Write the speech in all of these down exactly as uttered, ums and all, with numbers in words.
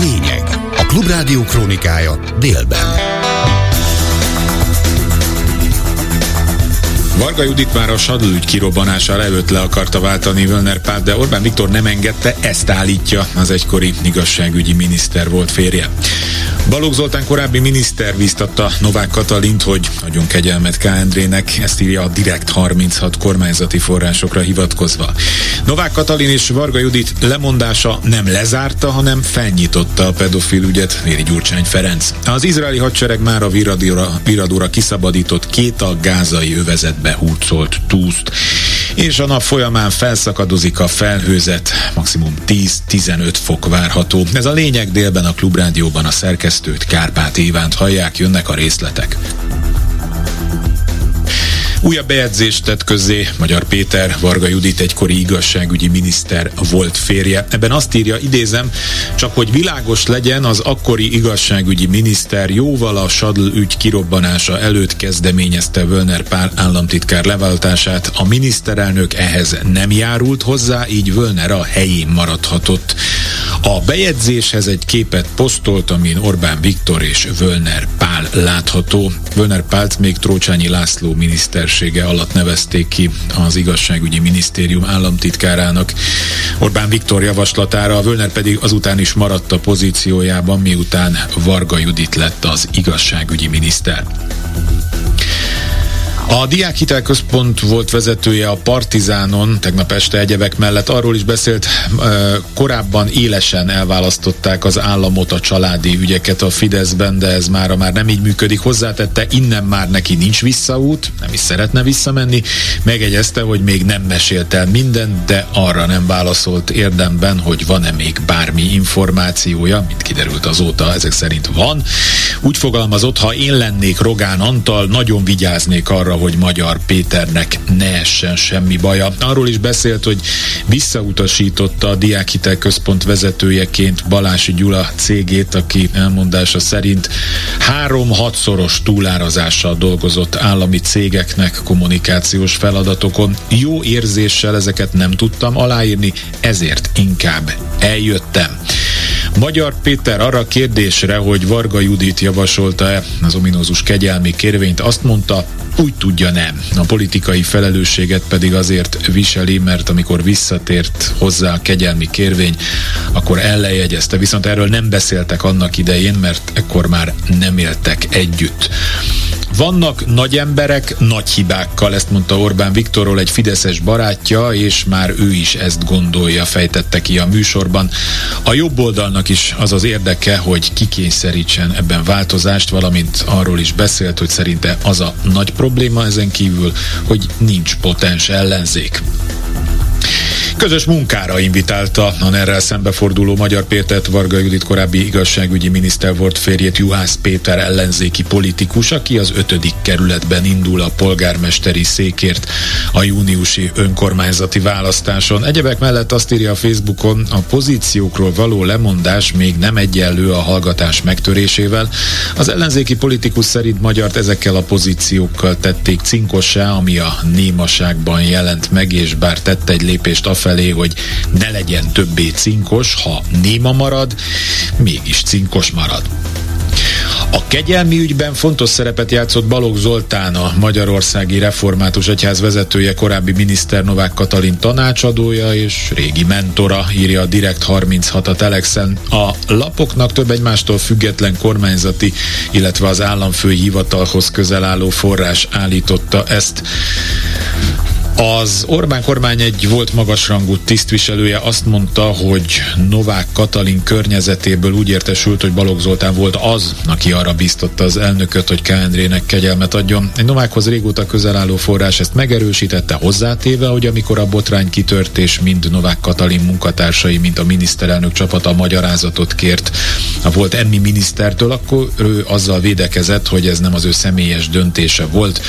lényeg. A Klubrádió krónikája délben. Varga Judit már a Sadl ügy kirobbanása előtt le akarta váltani Völner Pált, de Orbán Viktor nem engedte, ezt állítja az egykori igazságügyi miniszter volt férje. Balog Zoltán korábbi miniszter bíztatta Novák Katalint, hogy adjon kegyelmet K. Endrének, ezt írja a Direkt harminchat kormányzati forrásokra hivatkozva. Novák Katalin és Varga Judit lemondása nem lezárta, hanem felnyitotta a pedofil ügyet, éri Gyurcsány Ferenc. Az izraeli hadsereg már a viradóra, viradóra kiszabadított két a gázai övezetbe hurcolt túszt. És a nap folyamán felszakadozik a felhőzet, maximum tíz-tizenöt fok várható. Ez a lényeg délben a Klubrádióban. A szerkesztőt, Kárpát Ivánt hallják, jönnek a részletek. Újabb bejegyzést tett közzé Magyar Péter, Varga Judit egykori igazságügyi miniszter volt férje. Ebben azt írja, idézem, csak hogy világos legyen, az akkori igazságügyi miniszter jóval a Sadl ügy kirobbanása előtt kezdeményezte Völner Pál államtitkár leváltását. A miniszterelnök ehhez nem járult hozzá, így Völner a helyén maradhatott. A bejegyzéshez egy képet posztolt, amin Orbán Viktor és Völner Pál látható. Völner Pált még Trócsányi László minisztersége alatt nevezték ki az igazságügyi minisztérium államtitkárának. Orbán Viktor javaslatára, a Völner pedig azután is maradt a pozíciójában, miután Varga Judit lett az igazságügyi miniszter. A Diákhitelközpont volt vezetője a Partizánon, tegnap este egyebek mellett arról is beszélt, korábban élesen elválasztották az államot, a családi ügyeket a Fideszben, de ez mára már nem így működik. Hozzátette, innen már neki nincs visszaút, nem is szeretne visszamenni. Megjegyezte, hogy még nem mesélt el mindent, de arra nem válaszolt érdemben, hogy van-e még bármi információja, mint kiderült azóta, ezek szerint van. Úgy fogalmazott, ha én lennék Rogán Antal, nagyon vigyáznék arra, hogy Magyar Péternek ne essen semmi baja. Arról is beszélt, hogy visszautasította a Diákhitelközpont vezetőjeként Balási Gyula cégét, aki elmondása szerint három-hatszoros túlárazással dolgozott állami cégeknek kommunikációs feladatokon. Jó érzéssel ezeket nem tudtam aláírni, ezért inkább eljöttem. Magyar Péter arra kérdésre, hogy Varga Judit javasolta-e az ominózus kegyelmi kérvényt, azt mondta, úgy tudja, nem. A politikai felelősséget pedig azért viseli, mert amikor visszatért hozzá a kegyelmi kérvény, akkor ellenjegyezte. Viszont erről nem beszéltek annak idején, mert ekkor már nem éltek együtt. Vannak nagy emberek nagy hibákkal, ezt mondta Orbán Viktorról egy fideszes barátja, és már ő is ezt gondolja, fejtette ki a műsorban. A jobb oldalnak is az az érdeke, hogy kikényszerítsen ebben változást, valamint arról is beszélt, hogy szerinte az a nagy probléma ezen kívül, hogy nincs potens ellenzék. Közös munkára invitálta a Nerrel szembeforduló Magyar Pétert, Varga Judit korábbi igazságügyi miniszter volt férjét, Juhász Péter ellenzéki politikus, aki az ötödik kerületben indul a polgármesteri székért a júniusi önkormányzati választáson. Egyebek mellett azt írja a Facebookon, a pozíciókról való lemondás még nem egyenlő a hallgatás megtörésével. Az ellenzéki politikus szerint magyart ezekkel a pozíciókkal tették cinkossá, ami a némaságban jelent meg, és bár tett egy lépést a felé, hogy ne legyen többé cinkos, ha néma marad, mégis cinkos marad. A kegyelmi ügyben fontos szerepet játszott Balog Zoltán, a Magyarországi Református Egyház vezetője, korábbi miniszter Novák Katalin tanácsadója és régi mentora, írja a Direkt harminchat a Telexen. A lapoknak több egymástól független kormányzati, illetve az államfői hivatalhoz közel álló forrás állította ezt. Az Orbán kormány egy volt magasrangú tisztviselője azt mondta, hogy Novák Katalin környezetéből úgy értesült, hogy Balogh Zoltán volt az, aki arra bíztatta az elnököt, hogy K. Endrének kegyelmet adjon. Egy Novákhoz régóta közel álló forrás ezt megerősítette, hozzátéve, hogy amikor a botrány kitört, és mind Novák Katalin munkatársai, mint a miniszterelnök csapata magyarázatot kért a volt emmi minisztertől, akkor ő azzal védekezett, hogy ez nem az ő személyes döntése volt,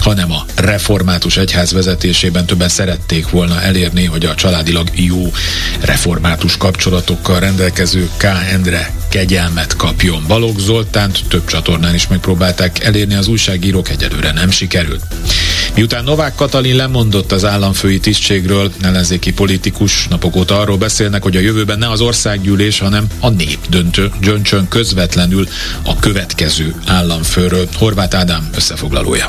hanem a református egyház vezetés megszüntetésében többen szerették volna elérni, hogy a családilag jó református kapcsolatokkal rendelkező K. Endre kegyelmet kapjon. Balog Zoltánt több csatornán is megpróbálták elérni az újságírók, egyelőre nem sikerült. Miután Novák Katalin lemondott az államfői tisztségről, ellenzéki politikus napok óta arról beszélnek, hogy a jövőben ne az országgyűlés, hanem a nép döntő, döntsön közvetlenül a következő államfőről. Horváth Ádám összefoglalója.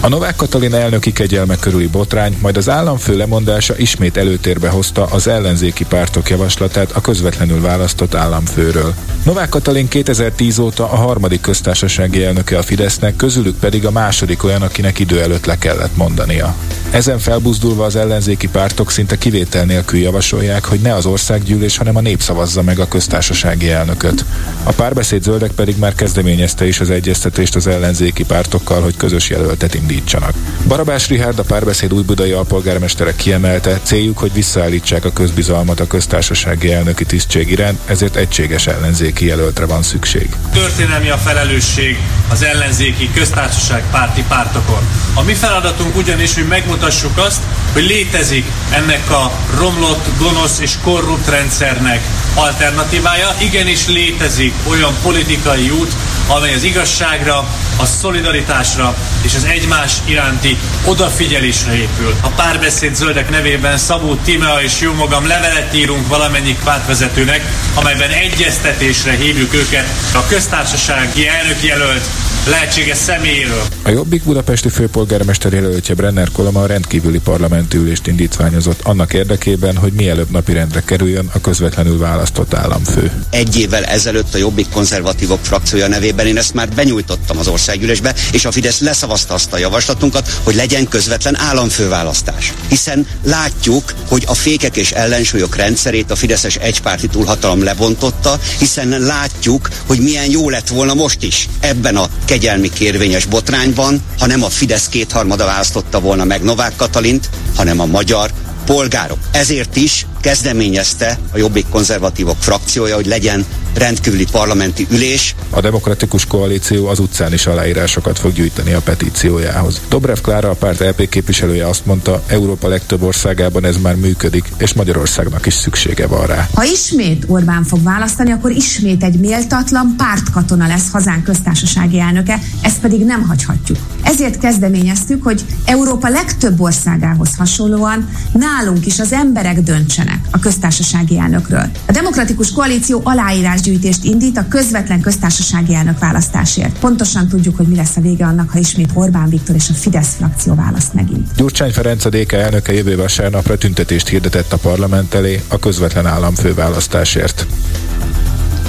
A Novák Katalin elnöki kegyelme körüli botrány, majd az államfő lemondása ismét előtérbe hozta az ellenzéki pártok javaslatát a közvetlenül választott államfőről. Novák Katalin kétezer-tíz óta a harmadik köztársasági elnöke a Fidesznek, közülük pedig a második olyan, akinek idő előtt le kellett mondania. Ezen felbuzdulva az ellenzéki pártok szinte kivétel nélkül javasolják, hogy ne az országgyűlés, hanem a nép szavazza meg a köztársasági elnököt. A Párbeszéd Zöldek pedig már kezdeményezte is az egyeztetést az ellenzéki pártokkal, hogy közös jelöltet indítsanak. Barabás Rihárd, a Párbeszéd újbudai alpolgármestere kiemelte, céljuk, hogy visszaállítsák a közbizalmat a köztársasági elnöki tisztség iránt, ezért egységes ellenzéki jelöltre van szükség. Történelmi a felelősség az ellenzéki köztársaságpárti pártokon. A mi feladatunk ugyanis, hogy megmutassuk azt, hogy létezik ennek a romlott, gonosz és korrupt rendszernek alternatívája. Igenis létezik olyan politikai út, amely az igazságra, a szolidaritásra és az egymás iránti odafigyelésre épül. A Párbeszéd Zöldek nevében Szabó Tímea és jó magam levelet írunk valamennyi pártvezetőnek, amelyben egyeztetésre hívjuk őket a köztársasági elnökjelölt lehetséges személyéről. A Jobbik budapesti főpolgármester jelöltje Brenner Kolama rendkívüli parlamenti ülést indítványozott annak érdekében, hogy mielőbb napirendre kerüljön a közvetlenül választott államfő. Egy évvel ezelőtt a Jobbik konzervatívok frakciója nevében én ezt már benyújtottam az országgyűlésbe, és a Fidesz leszavazta azt a javaslatunkat, hogy legyen közvetlen államfőválasztás. Hiszen látjuk, hogy a fékek és ellensúlyok rendszerét a fideszes egypárti túlhatalom lebontotta, hiszen látjuk, hogy milyen jó lett volna most is ebben a kegyelmi kérvényes botrányban, ha nem a Fidesz kétharmada választotta volna meg Novák Katalint, hanem a magyar polgárok. Ezért is kezdeményezte a Jobbik-konzervatívok frakciója, hogy legyen rendkívüli parlamenti ülés. A Demokratikus Koalíció az utcán is aláírásokat fog gyűjteni a petíciójához. Dobrev Klára, a párt el pé képviselője azt mondta, Európa legtöbb országában ez már működik, és Magyarországnak is szüksége van rá. Ha ismét Orbán fog választani, akkor ismét egy méltatlan pártkatona lesz hazánk köztársasági elnöke, ezt pedig nem hagyhatjuk. Ezért kezdeményeztük, hogy Európa legtöbb országához hasonlóan nálunk is az emberek döntsenek a köztársasági elnökről. A Demokratikus Koalíció aláírásgyűjtést indít a közvetlen köztársasági elnök választásért. Pontosan tudjuk, hogy mi lesz a vége annak, ha ismét Orbán Viktor és a Fidesz frakció választ megint. Gyurcsány Ferenc, a dé ká elnöke jövő vasárnapra tüntetést hirdetett a parlament elé a közvetlen államfő választásért.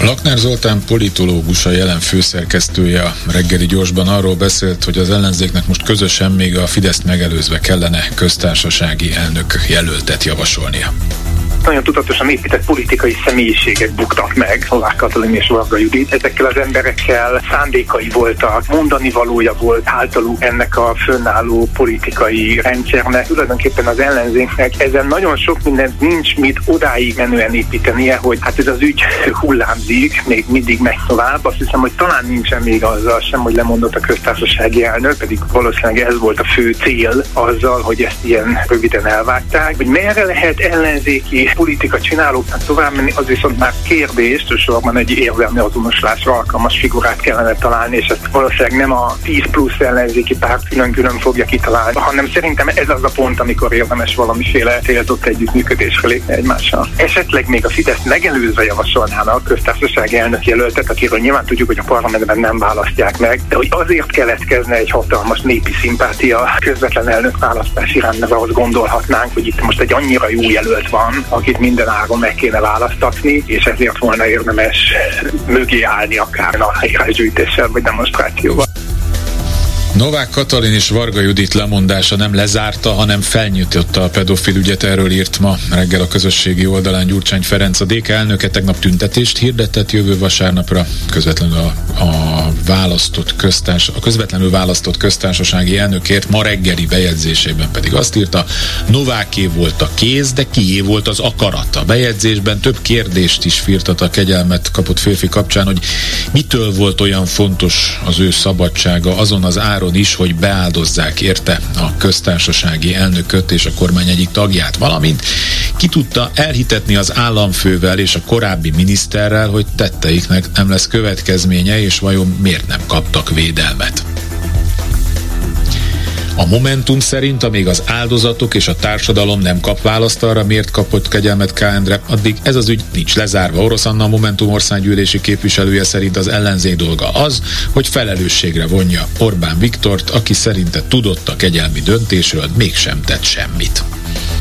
Lakner Zoltán politológus, a Jelen főszerkesztője a Reggeli Gyorsban arról beszélt, hogy az ellenzéknek most közösen, még a Fideszt megelőzve kellene köztársasági elnök jelöltet javasolnia. Nagyon tudatosan épített politikai személyiségek buktak meg, Novák Katalin és Varga Judit. Ezekkel az emberekkel szándékai voltak, mondani valója volt általuk ennek a fönnálló politikai rendszernek. Tulajdonképpen az ellenzéknek ezen nagyon sok mindent nincs mit odáig menően építenie, hogy hát ez az ügy hullámzik, még mindig megy tovább. Azt hiszem, hogy talán nincsen még azzal sem, hogy lemondott a köztársasági elnök, pedig valószínűleg ez volt a fő cél azzal, hogy ezt ilyen röviden elvágták, hogy merre lehet ellenzéki politika csinálóknak tovább menni, az viszont már kérdés, sorban egy érzelmi azonoslásra alkalmas figurát kellene találni, és ezt valószínűleg nem a tíz plusz ellenzéki párt külön-külön fogja kitalálni, hanem szerintem ez az a pont, amikor érdemes valamiféle célzott együttműködésre lépni egymással. Esetleg még a Fidesz megelőzve javasolnának köztársasági elnök jelöltet, akiről nyilván tudjuk, hogy a parlamentben nem választják meg, de hogy azért keletkezne egy hatalmas népi szimpátia közvetlen elnök választás iránt, mert ahhoz gondolhatnánk, hogy itt most egy annyira jó jelölt van, akit minden ágon meg kéne választatni, és ezért volna érdemes mögé állni akár aláírásgyűjtéssel vagy demonstrációval. Novák Katalin és Varga Judit lemondása nem lezárta, hanem felnyitotta a pedofil ügyet, erről írt ma reggel a közösségi oldalán Gyurcsány Ferenc, a dé ká elnöke. Tegnap tüntetést hirdetett jövő vasárnapra, közvetlenül a, a, választott köztárs, a közvetlenül választott köztársasági elnökért. Ma reggeli bejegyzésében pedig azt írta, Nováké volt a kéz, de kié volt az akarat. A bejegyzésben több kérdést is firtat a kegyelmet kapott férfi kapcsán, hogy mitől volt olyan fontos az ő szabadsága, azon az áron nyáron is, hogy beáldozzák érte a köztársasági elnököt és a kormány egyik tagját, valamint ki tudta elhitetni az államfővel és a korábbi miniszterrel, hogy tetteiknek nem lesz következménye, és vajon miért nem kaptak védelmet. A Momentum szerint, amíg az áldozatok és a társadalom nem kap választ arra, miért kapott kegyelmet K. Endre, addig ez az ügy nincs lezárva. Orosz Anna, a Momentum országgyűlési képviselője szerint az ellenzék dolga az, hogy felelősségre vonja Orbán Viktort, aki szerinte tudott a kegyelmi döntésről, mégsem tett semmit.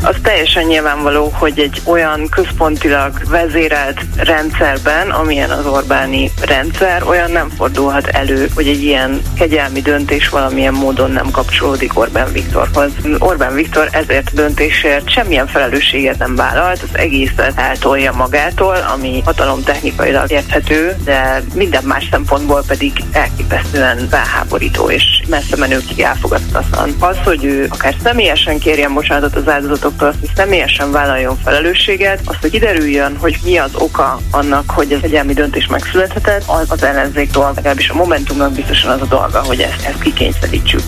Az teljesen nyilvánvaló, hogy egy olyan központilag vezérelt rendszerben, amilyen az Orbáni rendszer, olyan nem fordulhat elő, hogy egy ilyen kegyelmi döntés valamilyen módon nem kapcsolódik Orbán Viktorhoz. Orbán Viktor ezért a döntésért semmilyen felelősséget nem vállalt, az egészet eltolja magától, ami hatalomtechnikailag érthető, de minden más szempontból pedig elképesztően felháborító és messze menő kielfogadhatatlan. Az, hogy ő akár személyesen kérjen bocsánatot az áldozatok, hogy személyesen vállaljon felelősséget, azt, hogy kiderüljön, hogy mi az oka annak, hogy ez kegyelmi döntés megszülethetett, az az ellenzék dolga, legalábbis a Momentumnak biztosan az a dolga, hogy ezt, ezt kikényszerítsük.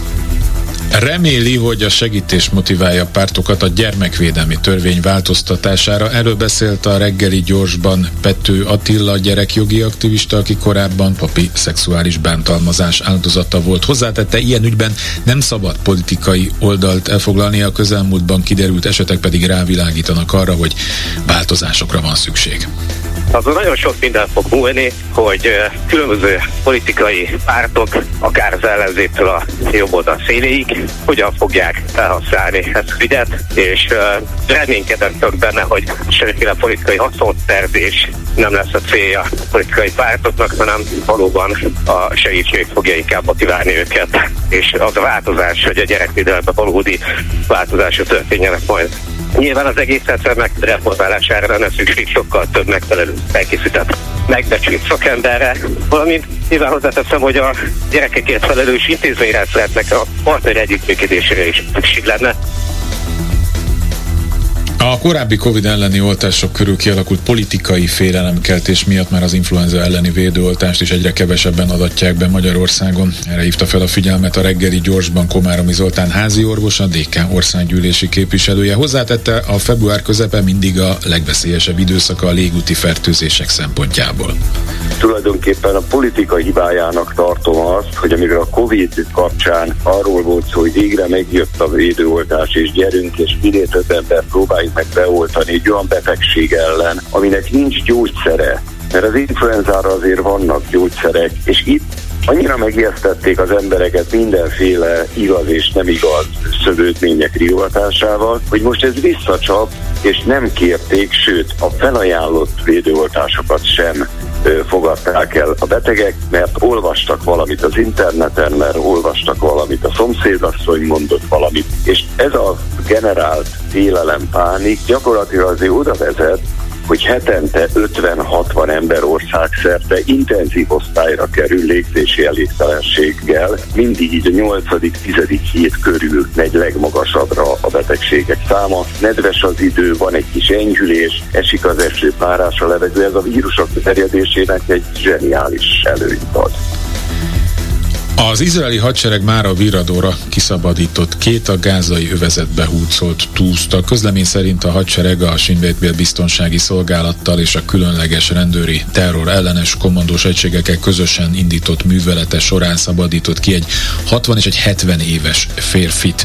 Reméli, hogy a segítés motiválja a pártokat a gyermekvédelmi törvény változtatására. Erről beszélt a reggeli gyorsban Pető Attila, gyerekjogi aktivista, aki korábban papi szexuális bántalmazás áldozata volt. Hozzátette, ilyen ügyben nem szabad politikai oldalt elfoglalni, a közelmúltban kiderült esetek pedig rávilágítanak arra, hogy változásokra van szükség. Azon nagyon sok minden fog múlni, hogy különböző politikai pártok, akár az ellenzéktől a jobb oldal széléig, hogyan fogják felhasználni ezt az ügyet, és uh, reménykedettek benne, hogy semmiféle politikai haszonszerzés nem lesz a célja a politikai pártoknak, hanem valóban a segítség fogja inkább motiválni őket. És az a változás, hogy a gyerekvédelemben valódi változásra történjenek majd. Nyilván az egész egyszer megreformálására lenne szükség sokkal több megfelelő elkészített, megbecsült szakemberre, valamint nyilván hozzáteszem, hogy a gyerekekért felelős intézményrendszernek a partner együttműködésére is szükség lenne. A korábbi Covid elleni oltások körül kialakult politikai félelemkeltés miatt már az influenza elleni védőoltást is egyre kevesebben adatják be Magyarországon. Erre hívta fel a figyelmet a reggeli gyorsban Komáromi Zoltán házi orvos, a dé ká országgyűlési képviselője. Hozzátette, a február közepe mindig a legveszélyesebb időszaka a légúti fertőzések szempontjából. Tulajdonképpen a politika hibájának tartom azt, hogy amikor a Covid kapcsán arról volt szó, hogy végre megjött a védőoltás, és gyerünk, és minél több ember próbáljuk meg beoltani egy olyan betegség ellen, aminek nincs gyógyszere, mert az influenzára azért vannak gyógyszerek, és itt annyira megijesztették az embereket mindenféle igaz és nem igaz szövődmények riogatásával, hogy most ez visszacsap, és nem kérték, sőt a felajánlott védőoltásokat sem fogadták el a betegek, mert olvastak valamit az interneten, mert olvastak valamit, a szomszédasszony mondott valamit, és ez a generált félelem, pánik gyakorlatilag azért oda vezet, hogy hetente ötven-hatvan ember országszerte intenzív osztályra kerül légzési elégtelenséggel, mindig így a nyolcadik-tizedik hét körül megy legmagasabbra a betegségek száma. Nedves az idő, van egy kis enyhülés, esik az eső, párás a levegő, ez a vírusok terjedésének egy zseniális előnyt ad. Az izraeli hadsereg mára Viradóra kiszabadított két a gázai övezetbe húzolt túszt. A közlemény szerint a hadsereg a Sinvétbél biztonsági szolgálattal és a különleges rendőri terror ellenes kommandós egységekkel közösen indított művelete során szabadított ki egy hatvan és egy hetven éves férfit.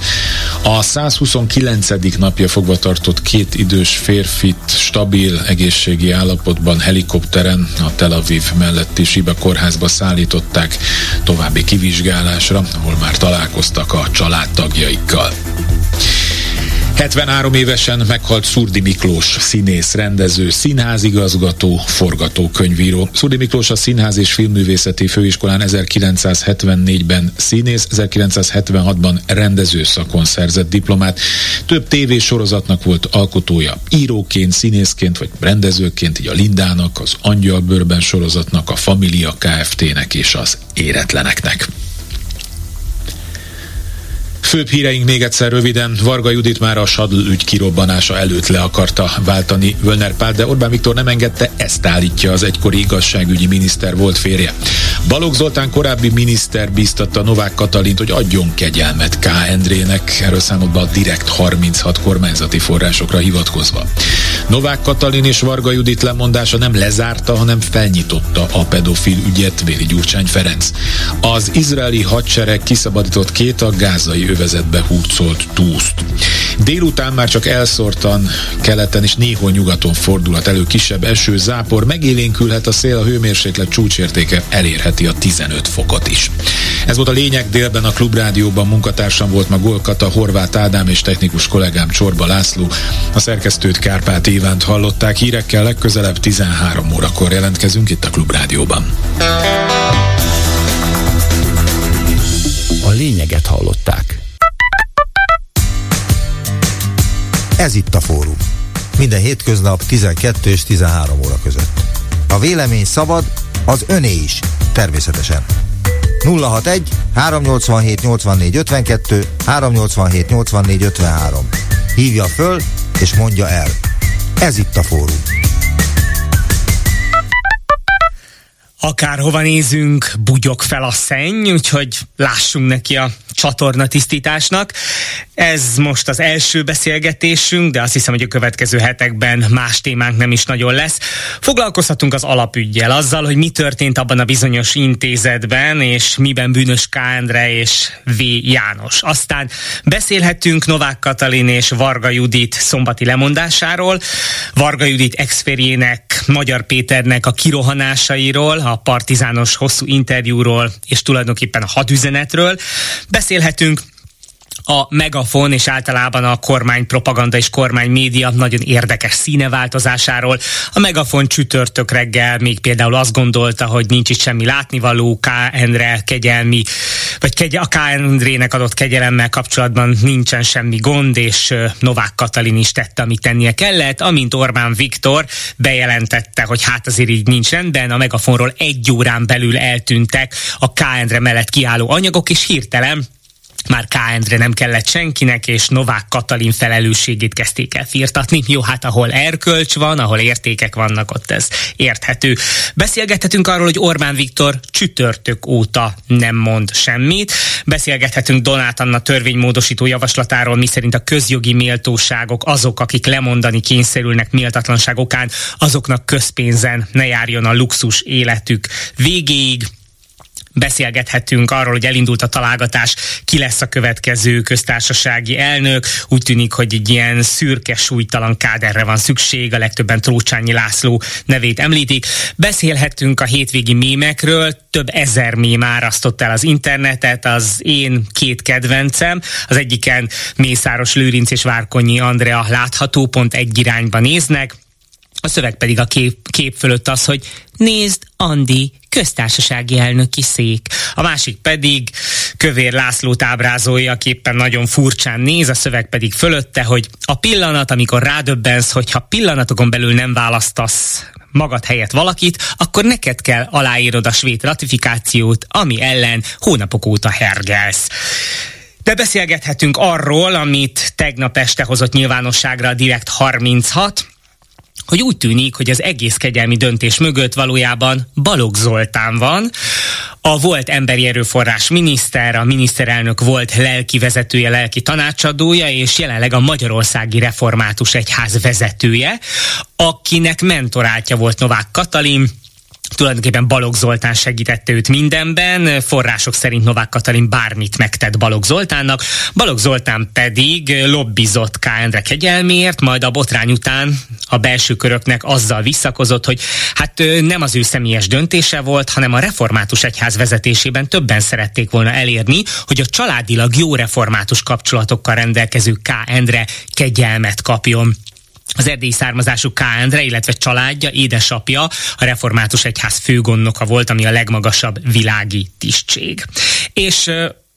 A száz huszonkilencedik napja fogva tartott két idős férfit stabil egészségi állapotban helikopteren a Tel Aviv melletti Siba kórházba szállították további kivizsgálásra, ahol már találkoztak a családtagjaikkal. hetvenhárom évesen meghalt Szurdi Miklós, színész, rendező, színházigazgató, forgatókönyvíró. Szurdi Miklós a Színház és Filmművészeti Főiskolán ezerkilencszázhetvennégyben színész, ezerkilencszázhetvenhatban rendező szakon szerzett diplomát. Több tévésorozatnak volt alkotója, íróként, színészként vagy rendezőként, így a Lindának, az Angyalbőrben sorozatnak, a Família Kft-nek és az Éretleneknek. Főbb híreink még egyszer röviden. Varga Judit már a Sadl ügy kirobbanása előtt le akarta váltani Völner Pál, de Orbán Viktor nem engedte, ezt állítja az egykori igazságügyi miniszter volt férje. Balog Zoltán korábbi miniszter bíztatta Novák Katalint, hogy adjon kegyelmet K. Endrének, erről számolt be a Direkt harminchat kormányzati forrásokra hivatkozva. Novák Katalin és Varga Judit lemondása nem lezárta, hanem felnyitotta a pedofil ügyet, véli Gyurcsány Ferenc. Az izraeli hadsereg kiszabadított két a gázai övezetbe hurcolt túszt. Délután már csak elszórtan keleten és néhol nyugaton fordulhat elő kisebb eső, zápor, megélénkülhet a szél, a hőmérséklet csúcsértéke elérheti a tizenöt fokot is. Ez volt a lényeg délben a Klubrádióban, munkatársam volt ma Golkata, Horváth Ádám és technikus kollégám Csorba László, a szerkesztőt Kárpát Ivánt hallották. Hírekkel legközelebb tizenhárom órakor jelentkezünk itt a Klubrádióban. A lényeget hallották. Ez itt a Fórum. Minden hétköznap tizenkettő és tizenhárom óra között. A vélemény szabad, az öné is, természetesen. nulla hatvanegy, háromnyolcvanhét, nyolcvannégy, ötvenkettő, három nyolcvanhét, nyolcvannégy, ötvenhárom. Hívja föl és mondja el. Ez itt a Fórum. Akárhova nézünk, bugyog fel a szenny, úgyhogy lássunk neki a csatorna tisztításnak. Ez most az első beszélgetésünk, de azt hiszem, hogy a következő hetekben más témánk nem is nagyon lesz. Foglalkozhatunk az alapüggyel, azzal, hogy mi történt abban a bizonyos intézetben, és miben bűnös K. Endre és V. János. Aztán beszélhetünk Novák Katalin és Varga Judit szombati lemondásáról, Varga Judit ex-férjének, Magyar Péternek a kirohanásairól, a partizános hosszú interjúról, és tulajdonképpen a hadüzenetről. Beszélhetünk a Megafon és általában a kormány propaganda és kormány média nagyon érdekes színeváltozásáról. A Megafon csütörtök reggel még például azt gondolta, hogy nincs itt semmi látnivaló, K. Endre kegyelmi, vagy a K. Endrének adott kegyelemmel kapcsolatban nincsen semmi gond, és Novák Katalin is tette, amit tennie kellett, amint Orbán Viktor bejelentette, hogy hát azért így nincs rendben, a Megafonról egy órán belül eltűntek a K. Endre mellett kiálló anyagok, és hirtelen már K. Endre nem kellett senkinek, és Novák Katalin felelősségét kezdték el firtatni. Jó, hát ahol erkölcs van, ahol értékek vannak, ott ez érthető. Beszélgethetünk arról, hogy Orbán Viktor csütörtök óta nem mond semmit. Beszélgethetünk Donát Anna törvénymódosító javaslatáról, miszerint a közjogi méltóságok, azok, akik lemondani kényszerülnek méltatlanság okán, azoknak közpénzen ne járjon a luxus életük végéig. Beszélgethetünk arról, hogy elindult a találgatás, ki lesz a következő köztársasági elnök. Úgy tűnik, hogy egy ilyen szürke, súlytalan káderre van szükség, a legtöbben Trócsányi László nevét említik. Beszélhetünk a hétvégi mémekről, több ezer mém árasztott el az internetet, az én két kedvencem. Az egyiken Mészáros Lőrinc és Várkonyi Andrea látható, pont egy irányba néznek. A szöveg pedig a kép, kép fölött az, hogy nézd, Andi, köztársasági elnöki szék. A másik pedig Kövér Lászlót ábrázolja, aki éppen nagyon furcsán néz, a szöveg pedig fölötte, hogy a pillanat, amikor rádöbbensz, hogyha pillanatokon belül nem választasz magad helyett valakit, akkor neked kell aláírod a svéd ratifikációt, ami ellen hónapok óta hergelsz. De beszélgethetünk arról, amit tegnap este hozott nyilvánosságra a Direkt harminchat, hogy úgy tűnik, hogy az egész kegyelmi döntés mögött valójában Balog Zoltán van, a volt emberi erőforrás miniszter, a miniszterelnök volt lelki vezetője, lelki tanácsadója, és jelenleg a Magyarországi Református Egyház vezetője, akinek mentoráltja volt Novák Katalin. Tulajdonképpen Balog Zoltán segítette őt mindenben, források szerint Novák Katalin bármit megtett Balog Zoltánnak, Balog Zoltán pedig lobbizott K. Endre kegyelméért, majd a botrány után a belső köröknek azzal visszakozott, hogy hát nem az ő személyes döntése volt, hanem a református egyház vezetésében többen szerették volna elérni, hogy a családilag jó református kapcsolatokkal rendelkező K. Endre kegyelmet kapjon. Az erdélyi származású K. Endre, illetve családja, édesapja a református egyház főgondnoka volt, ami a legmagasabb világi tisztség. És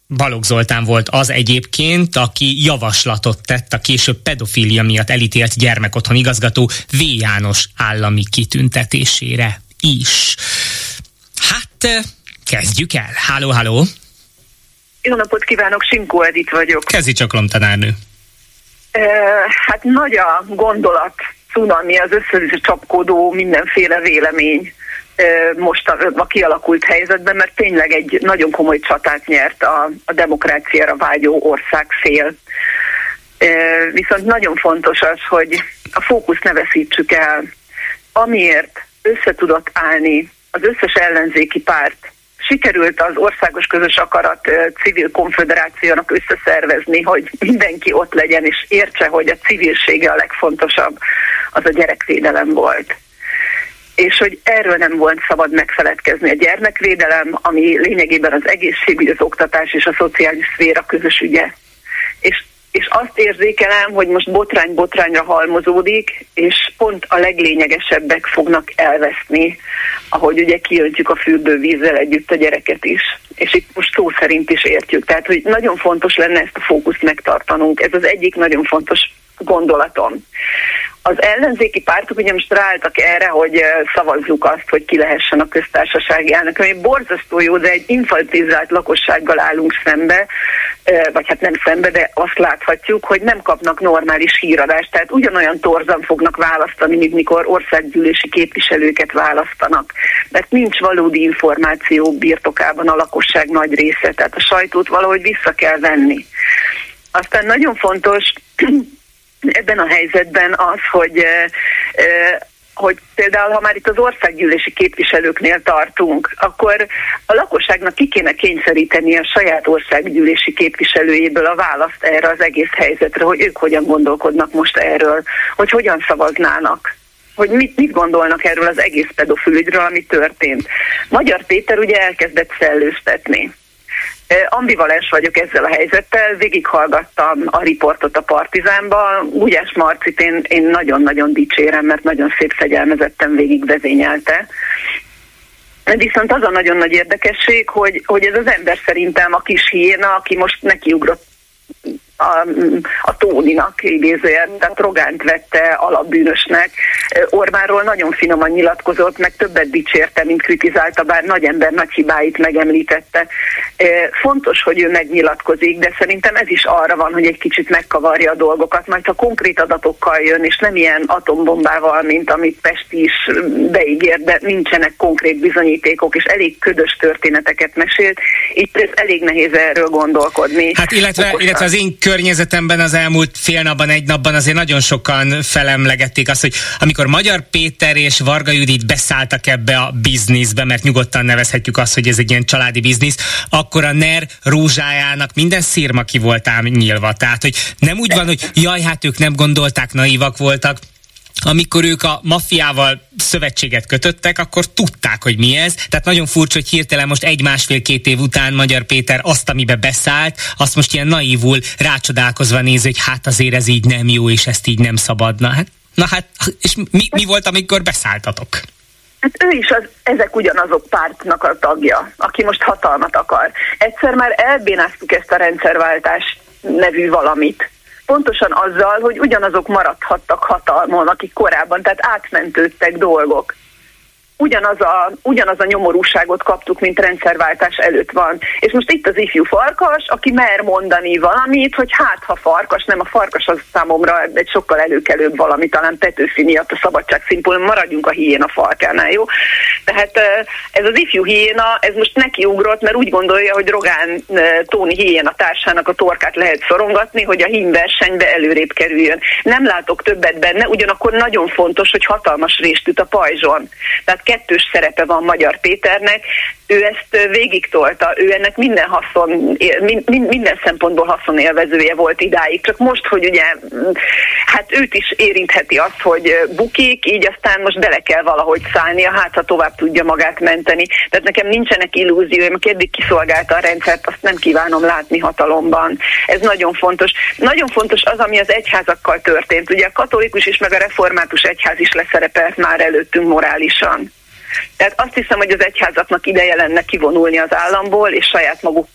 Balog Zoltán volt az egyébként, aki javaslatot tett a később pedofília miatt elítélt gyermekotthon igazgató V. János állami kitüntetésére is. Hát kezdjük el. Háló, háló! Jó napot kívánok, Sinkó Edit vagyok. Kezdi csaklom, tanárnő. Hát nagy a gondolat, cunami, az összes csapkodó mindenféle vélemény. most a, a kialakult helyzetben, mert tényleg egy nagyon komoly csatát nyert a, a demokráciára vágyó országfél. Viszont nagyon fontos az, hogy a fókuszt ne veszítsük el. Amiért össze tudott állni az összes ellenzéki párt, sikerült az Országos Közös Akarat civil konföderációnak összeszervezni, hogy mindenki ott legyen és értse, hogy a civilsége a legfontosabb, az a gyerekvédelem volt. És hogy erről nem volt szabad megfeledkezni. A gyermekvédelem, ami lényegében az egészségügy, az oktatás és a szociális szféra közös ügye. És, és azt érzékelem, hogy most botrány-botrányra halmozódik, és pont a leglényegesebbek fognak elveszni, ahogy ugye kiöntjük a fürdővízzel együtt a gyereket is. És itt most szó szerint is értjük. Tehát, hogy nagyon fontos lenne ezt a fókuszt megtartanunk. Ez az egyik nagyon fontos gondolatom. Az ellenzéki pártok ugye most ráálltak erre, hogy szavazzuk azt, hogy ki lehessen a köztársasági elnök, ami borzasztó jó, de egy infantilizált lakossággal állunk szembe, vagy hát nem szembe, de azt láthatjuk, hogy nem kapnak normális híradást, tehát ugyanolyan torzan fognak választani, mint mikor országgyűlési képviselőket választanak. Mert nincs valódi információ birtokában a lakosság nagy része, tehát a sajtót valahogy vissza kell venni. Aztán nagyon fontos ebben a helyzetben az, hogy, hogy például, ha már itt az országgyűlési képviselőknél tartunk, akkor a lakosságnak ki kéne kényszeríteni a saját országgyűlési képviselőjéből a választ erre az egész helyzetre, hogy ők hogyan gondolkodnak most erről, hogy hogyan szavaznának, hogy mit, mit gondolnak erről az egész pedofilügyről, ami történt. Magyar Péter ugye elkezdett szellőztetni. Ambivalens vagyok ezzel a helyzettel, végighallgattam a riportot a Partizánban, Gugyás Marcit én, én nagyon-nagyon dicsérem, mert nagyon szép fegyelmezetten végigvezényelte. Viszont az a nagyon nagy érdekesség, hogy, hogy ez az ember szerintem a kis hiéna, aki most nekiugrott a, a Tóninak idézőjel, tehát Rogánt vette alapbűnösnek. Orbánról nagyon finoman nyilatkozott, meg többet dicsérte, mint kritizálta, bár nagy ember nagy hibáit megemlítette. Fontos, hogy ő megnyilatkozik, de szerintem ez is arra van, hogy egy kicsit megkavarja a dolgokat, majd ha konkrét adatokkal jön, és nem ilyen atombombával, mint amit Pesti is beígért, de nincsenek konkrét bizonyítékok, és elég ködös történeteket mesélt. Itt ez elég nehéz erről gondolkodni. Hát illetve, illetve az én környezetemben az elmúlt fél napban, egy napban azért nagyon sokan felemlegették azt, hogy amikor Magyar Péter és Varga Judit beszálltak ebbe a bizniszbe, mert nyugodtan nevezhetjük azt, hogy ez egy ilyen családi biznisz, akkor a Ner rózsájának minden szírma ki volt ám nyilva. Tehát, hogy nem úgy van, hogy jaj, hát ők nem gondolták, naívak voltak. Amikor ők a maffiával szövetséget kötöttek, akkor tudták, hogy mi ez. Tehát nagyon furcsa, hogy hirtelen most egy-másfél-két év után Magyar Péter azt, amibe beszállt, azt most ilyen naívul rácsodálkozva néz, hogy hát azért ez így nem jó, és ezt így nem szabadna. Hát, na hát, és mi, mi volt, amikor beszálltatok? Hát ő is az, ezek ugyanazok pártnak a tagja, aki most hatalmat akar. Egyszer már elbénáztuk ezt a rendszerváltás nevű valamit. Pontosan azzal, hogy ugyanazok maradhattak hatalmon, akik korábban, tehát átmentődtek dolgok. Ugyanaz a, ugyanaz a nyomorúságot kaptuk, mint rendszerváltás előtt van. És most itt az ifjú farkas, aki mer mondani valamit, hogy hát ha farkas, nem, a farkas az számomra egy sokkal előkelőbb valami, talán Petőfi miatt a szabadságszínpólon, maradjunk a hiéna farkánál, jó? Tehát ez az ifjú hiéna, ez most nekiugrott, mert úgy gondolja, hogy Rogán Tóni hiéna társának a torkát lehet szorongatni, hogy a hímversenybe előrébb kerüljön. Nem látok többet benne, ugyanakkor nagyon fontos, hogy hatalmas részt üt a pajzson. Tehát kettős szerepe van Magyar Péternek, ő ezt végigtolta, ő ennek minden, haszon, minden szempontból haszonélvezője volt idáig, csak most, hogy ugye, hát őt is érintheti azt, hogy bukik, így aztán most bele kell valahogy szállnia, hát ha tovább tudja magát menteni. Tehát nekem nincsenek illúzióim, aki eddig kiszolgálta a rendszert, azt nem kívánom látni hatalomban. Ez nagyon fontos. Nagyon fontos az, ami az egyházakkal történt. Ugye a katolikus is, meg a református egyház is leszerepelt már előttünk morálisan. Tehát azt hiszem, hogy az egyházaknak ideje lenne kivonulni az államból, és saját maguk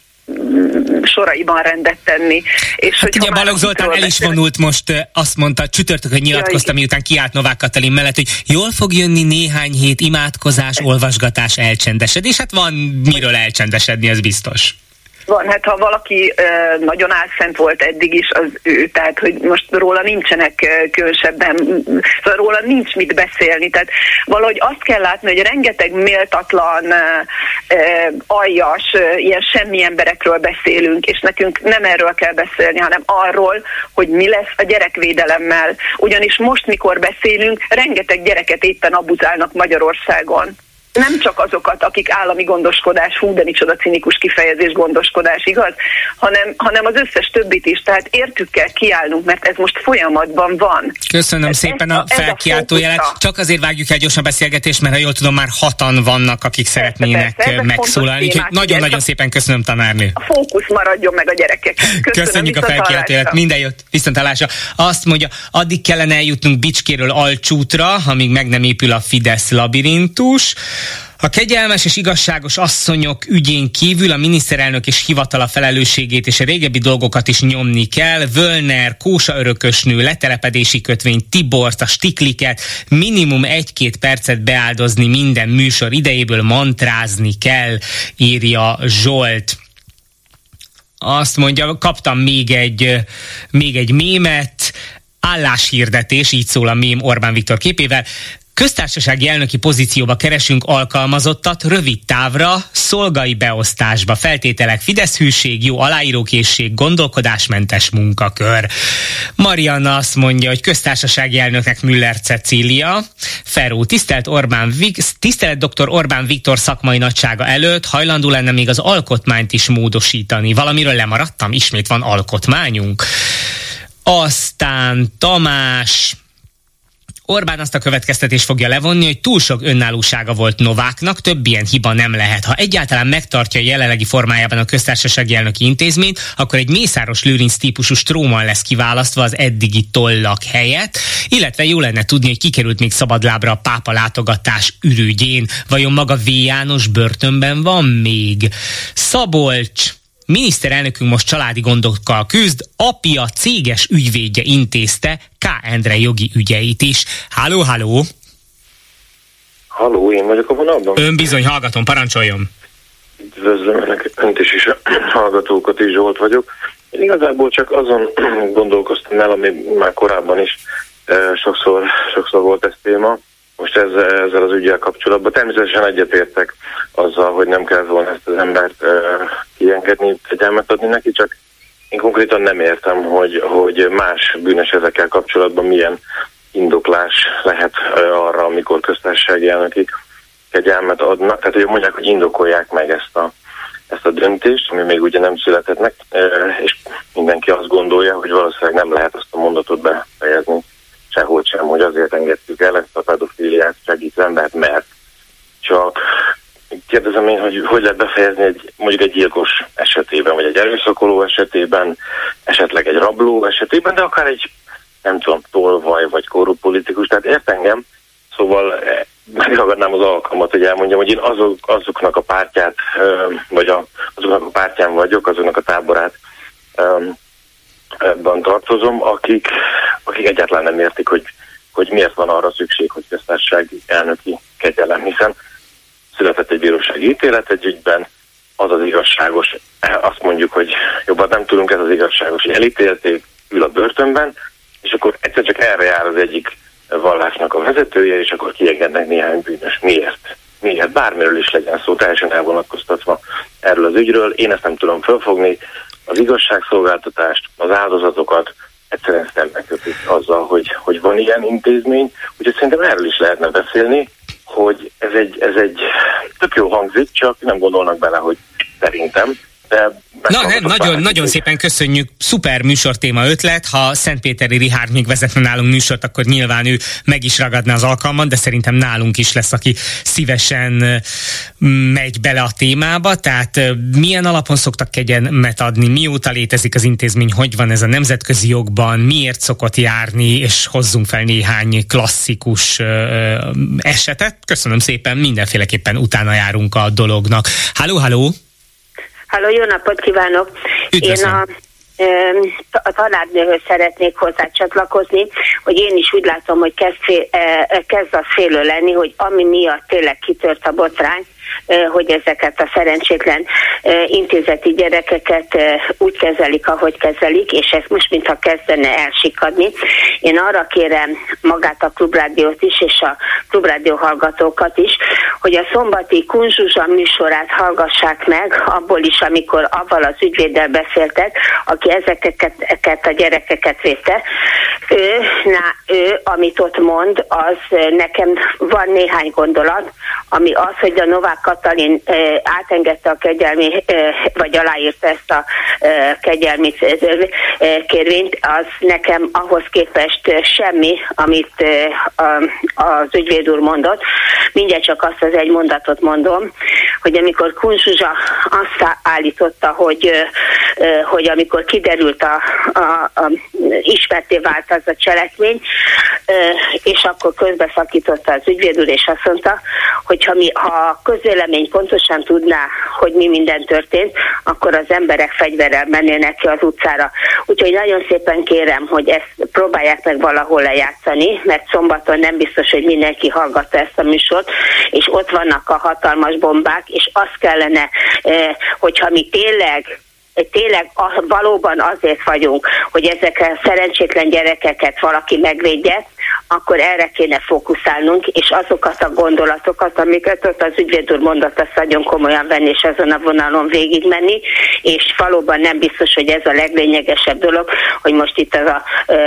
soraiban rendet tenni. És hát ugye Balog Zoltán el is vonult most, azt mondta, csütörtökön nyilatkozta, miután kiállt Novák Katalin mellett, hogy jól fog jönni néhány hét imádkozás, olvasgatás, elcsendesedés. Hát van miről elcsendesedni, az biztos. van, hát ha valaki uh, nagyon álszent volt eddig is, az ő, tehát hogy most róla nincsenek uh, különösebben, szóval róla nincs mit beszélni, tehát valahogy azt kell látni, hogy rengeteg méltatlan, uh, uh, aljas, uh, ilyen semmi emberekről beszélünk, és nekünk nem erről kell beszélni, hanem arról, hogy mi lesz a gyerekvédelemmel, ugyanis most, mikor beszélünk, rengeteg gyereket éppen abuzálnak Magyarországon. Nem csak azokat, akik állami gondoskodás, hú, de micsoda cinikus kifejezés gondoskodás, igaz? Hanem, hanem az összes többit is, tehát értük kell kiállnunk, mert ez most folyamatban van. Köszönöm ez szépen ez a, a felkiáltójelet. Csak azért vágjuk el gyorsan a beszélgetést, mert ha jól tudom, már hatan vannak, akik szeretnének persze, persze, megszólalni. Nagyon-nagyon szépen köszönöm, tanárnő. A fókusz maradjon meg a gyerekekkel. Köszönöm, köszönjük a felkiáltójelet. Minden jött, viszontlátásra. Azt mondja, addig kellene eljutnunk Bicskéről Alcsútra, amíg meg nem épül a Fidesz labirintus. A kegyelmes és igazságos asszonyok ügyén kívül a miniszterelnök és hivatala felelősségét és a régebbi dolgokat is nyomni kell. Völner, Kósa örökösnő, letelepedési kötvény, Tibort, a Stikliket, minimum egy-két percet beáldozni minden műsor idejéből, mantrázni kell, írja Zsolt. Azt mondja, kaptam még egy, még egy mémet, álláshirdetés, így szól a mém Orbán Viktor képével. Köztársasági elnöki pozícióba keresünk alkalmazottat rövid távra, szolgai beosztásba. Feltételek: Fidesz hűség, jó aláírókészség, gondolkodásmentes munkakör. Marianna azt mondja, hogy köztársasági elnöknek Müller Cecília. Feró, tisztelt Orbán Vik- tisztelet dr. Orbán Viktor szakmai nagysága előtt hajlandó lenne még az alkotmányt is módosítani. Valamiről lemaradtam? Ismét van alkotmányunk. Aztán Tamás... Orbán azt a következtetést fogja levonni, hogy túl sok önállósága volt Nováknak, több ilyen hiba nem lehet. Ha egyáltalán megtartja a jelenlegi formájában a köztársasági elnöki intézményt, akkor egy Mészáros Lőrinc típusú Stróman lesz kiválasztva az eddigi tollak helyett, illetve jó lenne tudni, hogy kikerült még szabadlábra a pápa látogatás ürügyén. Vajon maga V. János börtönben van még? Szabolcs... Miniszterelnökünk most családi gondokkal küzd, apja céges ügyvédje intézte K. Endre jogi ügyeit is. Halló, halló! Halló, én vagyok a vonalban. Ön bizony, hallgatom, parancsoljon! Üdvözlöm önt is, és hallgatókat is, Zsolt vagyok. Én igazából csak azon gondolkoztam el, ami már korábban is sokszor, sokszor volt ez téma. Most ezzel, ezzel az üggyel kapcsolatban természetesen egyetértek azzal, hogy nem kell volna ezt az embert uh, kiengedni, kegyelmet adni neki, csak én konkrétan nem értem, hogy, hogy más bűnös ezekkel kapcsolatban milyen indoklás lehet uh, arra, amikor köztársasági elnökik kegyelmet adnak. Tehát, hogy mondják, hogy indokolják meg ezt a, ezt a döntést, ami még ugye nem született meg, uh, és mindenki azt gondolja, hogy valószínűleg nem lehet azt a mondatot befejezni. Sehol sem, hogy azért engedtük el ezt a pedofiliát segítve, mert, mert csak kérdezem én, hogy hogy lehet befejezni egy, mondjuk egy gyilkos esetében, vagy egy erőszakoló esetében, esetleg egy rabló esetében, de akár egy, nem tudom, tolvaj, vagy korrupt politikus, tehát ért engem, szóval megragadnám az alkalmat, hogy elmondjam, hogy én azok, azoknak a pártját, vagy a, azoknak a pártján vagyok, azoknak a táborát, ebben tartozom, akik, akik egyáltalán nem értik, hogy, hogy miért van arra szükség, hogy köztársasági elnöki kegyelem, hiszen született egy bírósági ítélet egy ügyben, az az igazságos, azt mondjuk, hogy jobban nem tudunk, ez az igazságos, hogy elítélték, ül a börtönben, és akkor egyszer csak erre jár az egyik vallásnak a vezetője, és akkor kiengednek néhány bűnös. Miért? Miért? Bármiről is legyen szó, teljesen elvonatkoztatva erről az ügyről, én ezt nem tudom felfogni, az igazságszolgáltatást, az áldozatokat egyszerűen szembe kötik azzal, hogy, hogy van ilyen intézmény. Úgyhogy szerintem erről is lehetne beszélni, hogy ez egy, ez egy tök jó hangzik, csak nem gondolnak bele, hogy szerintem. Na, nem, nagyon, nagyon szépen köszönjük, szuper műsortéma ötlet, ha Szentpéteri Richárd még vezetne nálunk műsort, akkor nyilván ő meg is ragadna az alkalmat, de szerintem nálunk is lesz, aki szívesen megy bele a témába, tehát milyen alapon szoktak kegyelmet adni, mióta létezik az intézmény, hogy van ez a nemzetközi jogban, miért szokott járni, és hozzunk fel néhány klasszikus esetet. Köszönöm szépen, mindenféleképpen utána járunk a dolognak. Halló, halló! Halló, jó napot kívánok! Üdvözlöm. Én a, a tanárnőhöz szeretnék hozzá csatlakozni, hogy én is úgy látom, hogy kezd, fél, kezd az félő lenni, hogy ami miatt tényleg kitört a botrány, hogy ezeket a szerencsétlen intézeti gyerekeket úgy kezelik, ahogy kezelik, és ez most mintha kezdene elsikadni. Én arra kérem magát a Klubrádiót is, és a Klubrádió hallgatókat is, hogy a szombati Kun Zsuzsa műsorát hallgassák meg, abból is, amikor avval az ügyvéddel beszéltek, aki ezeket a gyerekeket védte. Ő, na, ő, amit ott mond, az nekem van néhány gondolat, ami az, hogy a Novák Katalin átengedte a kegyelmi, vagy aláírta ezt a kegyelmi kérvényt, az nekem ahhoz képest semmi, amit az ügyvéd úr mondott. Mindjárt csak azt az egy mondatot mondom, hogy amikor Kun Zsuzsa azt állította, hogy, hogy amikor kiderült a, a, a ismerté vált az a cselekmény, és akkor közbeszakította az ügyvéd úr, és azt mondta, hogy ha, mi, ha a közvélemény pontosan tudná, hogy mi minden történt, akkor az emberek fegyverrel mennének ki az utcára. Úgyhogy nagyon szépen kérem, hogy ezt próbálják meg valahol lejátszani, mert szombaton nem biztos, hogy mindenki hallgatta ezt a műsort, és ott vannak a hatalmas bombák, és azt kellene, hogyha mi tényleg tényleg valóban azért vagyunk, hogy ezek a szerencsétlen gyerekeket valaki megvédje, akkor erre kéne fókuszálnunk, és azokat a gondolatokat, amiket ott az ügyvéd úr mondott, azt nagyon komolyan venni, és azon a vonalon végigmenni, és valóban nem biztos, hogy ez a leglényegesebb dolog, hogy most itt az a ö,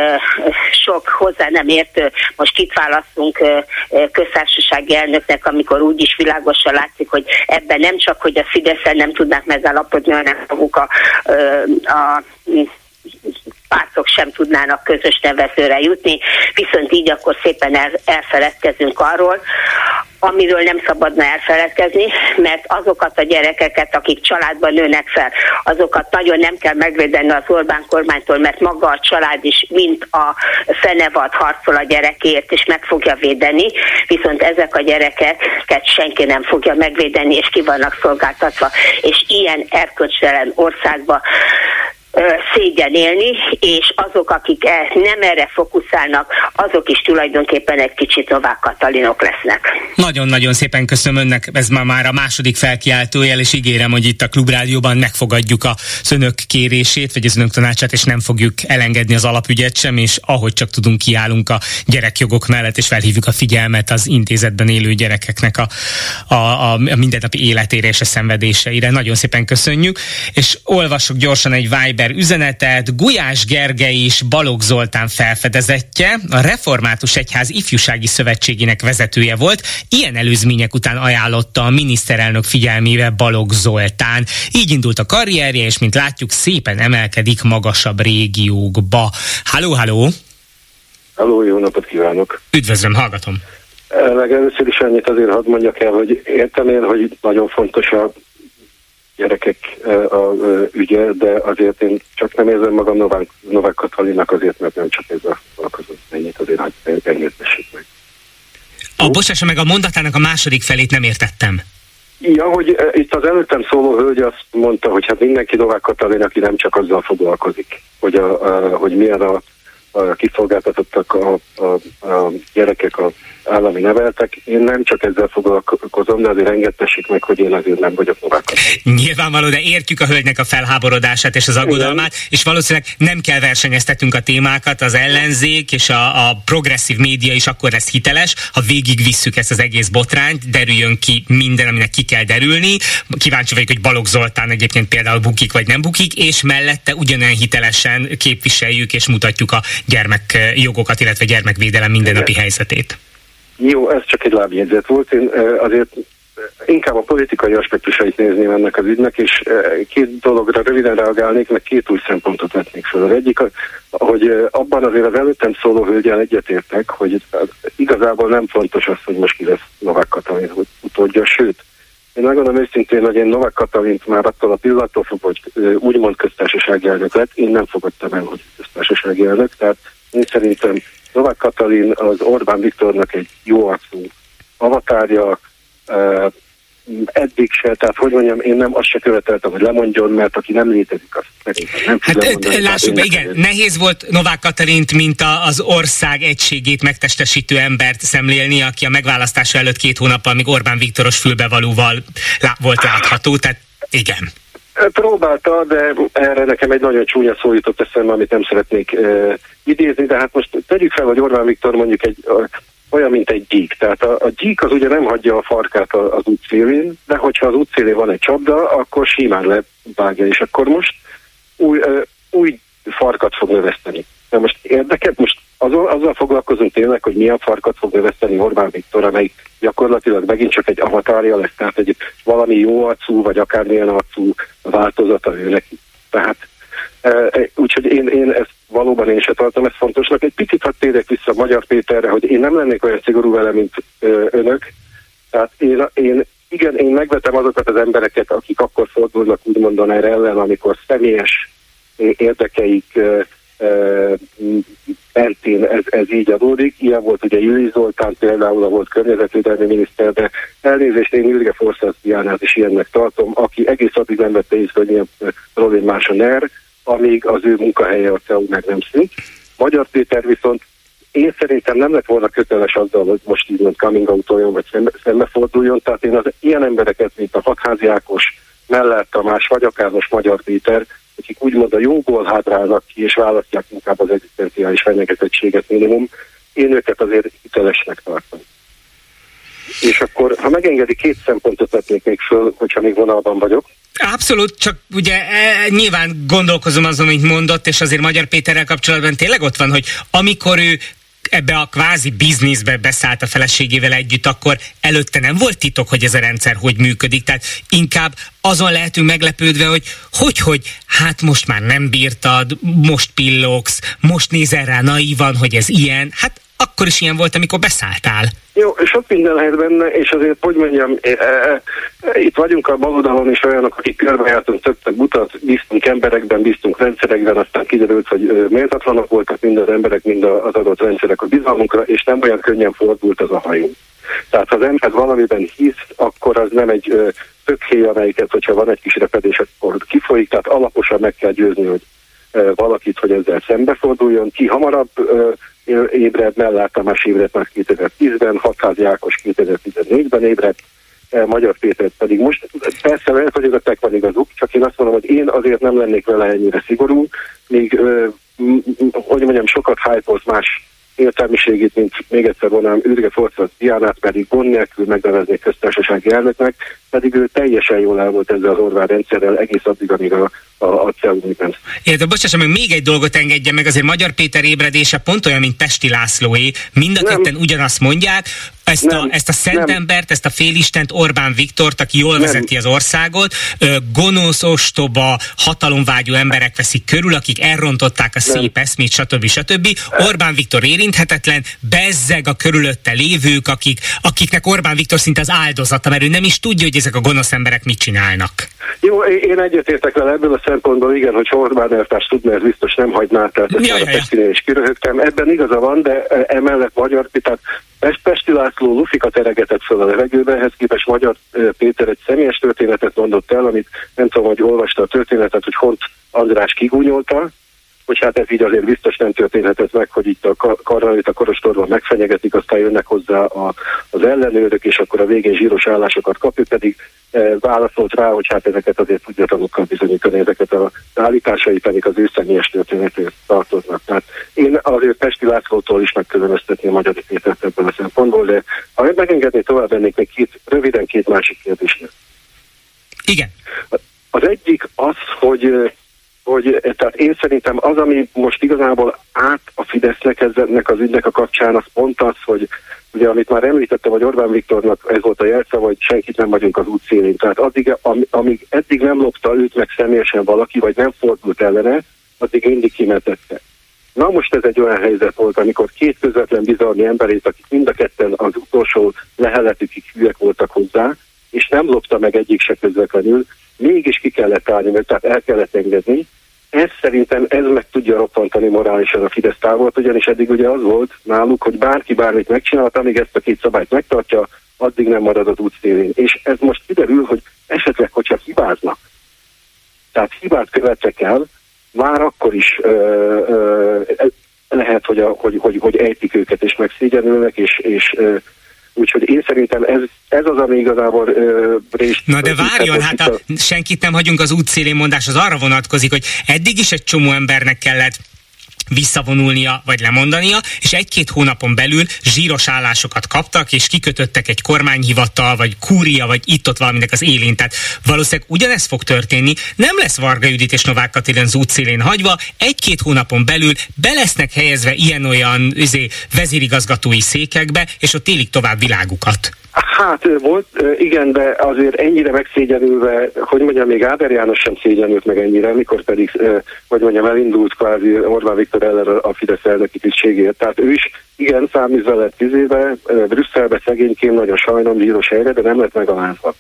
sok hozzá nem értő, most kit választunk ö, ö, köztársasági elnöknek, amikor úgy is világosan látszik, hogy ebben nem csak, hogy a Fideszsel nem tudnak megállapodni, hanem maguk a, ö, a pártok sem tudnának közös nevezőre jutni, viszont így akkor szépen el, elfeledkezünk arról, amiről nem szabadna elfeledkezni, mert azokat a gyerekeket, akik családban nőnek fel, azokat nagyon nem kell megvédeni az Orbán kormánytól, mert maga a család is, mint a fenevad harcol a gyerekért, és meg fogja védeni, viszont ezek a gyerekeket senki nem fogja megvédeni, és ki vannak szolgáltatva, és ilyen erkölcstelen országban szégyen élni, és azok, akik nem erre fókuszálnak, azok is tulajdonképpen egy kicsit Novák Katalinok lesznek. Nagyon-nagyon szépen köszönöm önnek, ez már, már a második felkiáltójel, és ígérem, hogy itt a Klubrádióban megfogadjuk a önök kérését, vagy az önök tanácsát, és nem fogjuk elengedni az alapügyet sem, és ahogy csak tudunk, kiállunk a gyerekjogok mellett, és felhívjuk a figyelmet az intézetben élő gyerekeknek a, a, a mindennapi életére és a szenvedéseire. Nagyon szépen köszönjük, és olvasok gyorsan egy Viber üzenetet. Gulyás Gergely és Balog Zoltán felfedezettje, a Református Egyház Ifjúsági Szövetségének vezetője volt, ilyen előzmények után ajánlotta a miniszterelnök figyelmébe Balog Zoltán. Így indult a karrierje, és mint látjuk, szépen emelkedik magasabb régiókba. Halló, halló! Halló, jó napot kívánok! Üdvözlöm, hallgatom! Legelőször is annyit azért hadd mondjak el, hogy értem én, hogy nagyon fontos a gyerekek a ügye, de azért én csak nem érzem magam Novák, Novák Katalinnak azért, mert nem csak ezzel foglalkozom. Ennyit azért, hogy engedtessék meg. A bocsássa meg, a mondatának a második felét nem értettem. Ja, hogy itt az előttem szóló hölgy azt mondta, hogy hát mindenki Novák Katalin, aki nem csak azzal foglalkozik, hogy, a, a, hogy milyen a, a kiszolgáltatottak a, a, a gyerekek, a állami neveltek. Én nem csak ezzel foglalkozom, de azért engedtessék meg, hogy én azért nem vagyok Novák Katalin. Nyilvánvaló, de értjük a hölgynek a felháborodását és az aggodalmát, igen. És valószínűleg nem kell versenyeztetnünk a témákat, az ellenzék és a, a progresszív média is akkor lesz hiteles, ha végigvisszük ezt az egész botrányt, derüljön ki minden, aminek ki kell derülni. Kíváncsi vagyok, hogy Balog Zoltán egyébként például bukik vagy nem bukik, és mellette ugyanolyan hitelesen képviseljük és mutatjuk a gyermekjogokat, illetve gyermekvédelem mindennapi helyzetét. Jó, ez csak egy lábjegyzet volt. Én azért inkább a politikai aspektusait nézném ennek az ügynek, és két dologra röviden reagálnék, meg két új szempontot vetnék fel. Az egyik, hogy abban azért az előttem szóló hölgyel egyetértek, hogy igazából nem fontos az, hogy most ki lesz Novák Katalin utódja, sőt, én megmondom őszintén, hogy én Novák Katalint már attól a pillanattól fogva, hogy úgymond köztársasági elnök lett, én nem fogadtam el, hogy köztársasági elnök, tehát én szerintem Novák Katalin az Orbán Viktornak egy jó arcú avatárja, eddig se, tehát hogy mondjam, én nem azt se követeltem, hogy lemondjon, mert aki nem létezik, azt szerintem nem tud lemondani. Hát lássuk be, igen, nehéz volt Novák Katalint, mint az ország egységét megtestesítő embert szemlélni, aki a megválasztása előtt két hónappal még Orbán Viktoros fülbevalóval volt látható, tehát igen. Próbálta, de erre nekem egy nagyon csúnya szó jutott eszembe, amit nem szeretnék uh, idézni, de hát most tegyük fel, hogy Orbán Viktor mondjuk egy, uh, olyan, mint egy gyík. Tehát a, a gyík az ugye nem hagyja a farkát az útszélén, de hogyha az útszélén van egy csapda, akkor simán levágja, és akkor most új, uh, új farkat fog növeszteni. De most érdekel, most azzal, azzal foglalkozunk tényleg, hogy milyen farkat fog növeszteni Orbán Viktor, amelyik gyakorlatilag megint csak egy avatárja lesz, tehát egy valami jó arcú, vagy akármilyen arcú változata ő neki. Tehát e, úgyhogy én, én ezt valóban én se tartom ezt fontosnak. Egy picit hadd térjek vissza Magyar Péterre, hogy én nem lennék olyan szigorú vele, mint ö, önök. Tehát én, én igen, én megvetem azokat az embereket, akik akkor fordulnak úgymond a Ner ellen, amikor személyes érdekeik ö, mentén ez, ez így adódik. Ilyen volt ugye Jüli Zoltán például, a volt környezetvédelmi miniszter, de elnézést, én Jürge Forszász Diánát is ilyennek tartom, aki egész addig nem vette észre, hogy milyen problémás a Ner, amíg az ő munkahelye a cé e u meg nem szűnt. Magyar Péter viszont én szerintem nem lett volna köteles azzal, hogy most így mond coming out-oljon, vagy szembe, szembeforduljon, tehát én az ilyen embereket, mint a Hadházy Ákos, Mellár Tamás, vagy akár most Magyar Péter, akik úgymond a jóból hátrálnak ki, és választják inkább az egzisztenciális fenyegetettséget minimum, én őket azért hitelesnek tartom. És akkor, ha megengedi, két szempontot vetnék még föl, hogyha még vonalban vagyok. Abszolút, csak ugye nyilván gondolkozom azon, amit mondott, és azért Magyar Péterrel kapcsolatban tényleg ott van, hogy amikor ő ebbe a kvázi bizniszbe beszállt a feleségével együtt, akkor előtte nem volt titok, hogy ez a rendszer hogy működik, tehát inkább azon lehetünk meglepődve, hogy hogy, hogy hát most már nem bírtad, most pillogsz, most nézel rá naívan, hogy ez ilyen, hát akkor is ilyen volt, amikor beszálltál. Jó, sok minden lehet benne, és azért, hogy mondjam, e, e, e, itt vagyunk a baloldalon is olyanok, akik körbejártunk többet mutat, bíztunk emberekben, bíztunk rendszerekben, aztán kiderült, hogy e, méltatlanok voltak mind az emberek, mind az adott rendszerek a bizalmunkra, és nem olyan könnyen fordult az a hajó. Tehát ha az ember valamiben hisz, akkor az nem egy e, tökhéj, amelyiket, hogyha van egy kis repedés, akkor kifolyik, tehát alaposan meg kell győzni, hogy e, valakit, hogy ezzel szembeforduljon, ki hamarabb e, ébred, Mellár Tamás ébred már kétezer-tízben, Hadházy Ákos kétezer-tizennégyben ébred, Magyar Péter pedig most. Persze lehet, hogy ezeknek van igazuk, csak én azt mondom, hogy én azért nem lennék vele ennyire szigorú, még, hogy mondjam, sokat hype-olt más értelmiségét, mint még egyszer mondanám, Ürge Forszász Diánát, pedig gond nélkül megneveznék köztársasági elnöknek, pedig ő teljesen jól el volt ezzel az Orbán rendszerrel egész addig, amíg a, a, a cé e u-ben. Érted, bocsássam, hogy még egy dolgot engedje meg, azért Magyar Péter ébredése pont olyan, mint Pesti Lászlóé, mind a ketten ugyanazt mondják, ezt a, ezt a szentembert, ezt a félistent, Orbán Viktort, aki jól vezeti az országot, gonosz, ostoba, hatalomvágyú emberek veszik körül, akik elrontották a szép eszmét, stb. stb. Orbán Viktor érinthetetlen, bezzeg a körülötte lévők, akik, akiknek Orbán Viktor szinte az áldozata, mert ő nem is tudja, hogy ezek a gonosz emberek mit csinálnak. Jó, én egyetértek vele ebből a szempontból, igen, hogyha Orbán eltárs tudna, ez biztos nem hagyná, tehát ezt jaj, a Pestinél is kiröhögtem. Ebben igaza van, de emellett Magyar, tehát Pesti László lufikat eregetett fel a levegőbe, ehhez képest Magyar Péter egy személyes történetet mondott el, amit nem tudom, hogy olvasta a történetet, hogy Hont András kigúnyolta, hogy hát ez így azért biztos nem történhetett meg, hogy itt a karranőt a korostorban megfenyegetik, aztán jönnek hozzá a, az ellenőrök, és akkor a végén zsíros állásokat kap, ő pedig e, válaszolt rá, hogy hát ezeket azért tudjatanokkal bizonyítani, ezeket az állításai pedig az ő személyes történetét tartoznak. Tehát én azért Pesti Lászlótól is megkülönöztetném Magyar Pétert ebből a szempontból, de ha megengedné, tovább ennék még két, röviden két másik kérdésre. Igen. Az egyik az, hogy Hogy, tehát én szerintem az, ami most igazából át a Fidesznek ennek az ügynek a kapcsán, az pont az, hogy ugye, amit már említettem, hogy Orbán Viktornak ez volt a jelszava, hogy senkit nem vagyunk az útszélén. Tehát addig, amíg eddig nem lopta őt meg személyesen valaki, vagy nem fordult ellene, addig mindig kimentette. Na most ez egy olyan helyzet volt, amikor két közvetlen bizalmi emberét, akik mind a ketten az utolsó leheletükig hülyek voltak hozzá, és nem lopta meg egyik se közvetlenül, mégis ki kellett állni, mert tehát el kellett engedni. Ez szerintem ez meg tudja roppantani morálisan a Fidesz távolt, ugyanis eddig ugye az volt náluk, hogy bárki bármit megcsinálta, amíg ezt a két szabályt megtartja, addig nem marad az út szélén. És ez most kiderül, hogy esetleg, hogyha hibáznak, tehát hibát követek el, már akkor is ö, ö, lehet, hogy, a, hogy, hogy, hogy ejtik őket, és megszégyenülnek, és, és ö, úgyhogy én szerintem ez, ez az, ami igazából ö, részt... Na de várjon, hát a, senkit nem hagyunk az útszélén mondás, az arra vonatkozik, hogy eddig is egy csomó embernek kellett visszavonulnia, vagy lemondania, és egy-két hónapon belül zsíros állásokat kaptak, és kikötöttek egy kormányhivatal, vagy kúria, vagy itt-ott valaminek az élén. Tehát valószínűleg ugyanez fog történni, nem lesz Varga Judit és Novák Katalin az útszélén hagyva, egy-két hónapon belül be lesznek helyezve ilyen-olyan izé, vezérigazgatói székekbe, és ott élik tovább világukat. Hát volt, igen, de azért ennyire megszégyenülve, hogy mondjam, még Áder János sem szégyenült meg ennyire, mikor pedig, hogy mondjam, elindult kvázi Orbán Viktor ellen a Fidesz elnöki tisztségért. Tehát ő is, igen, száműzve lett tíz éve, Brüsszelbe szegényként, nagyon sajnom, zsíros helyre, de nem lett megalázva.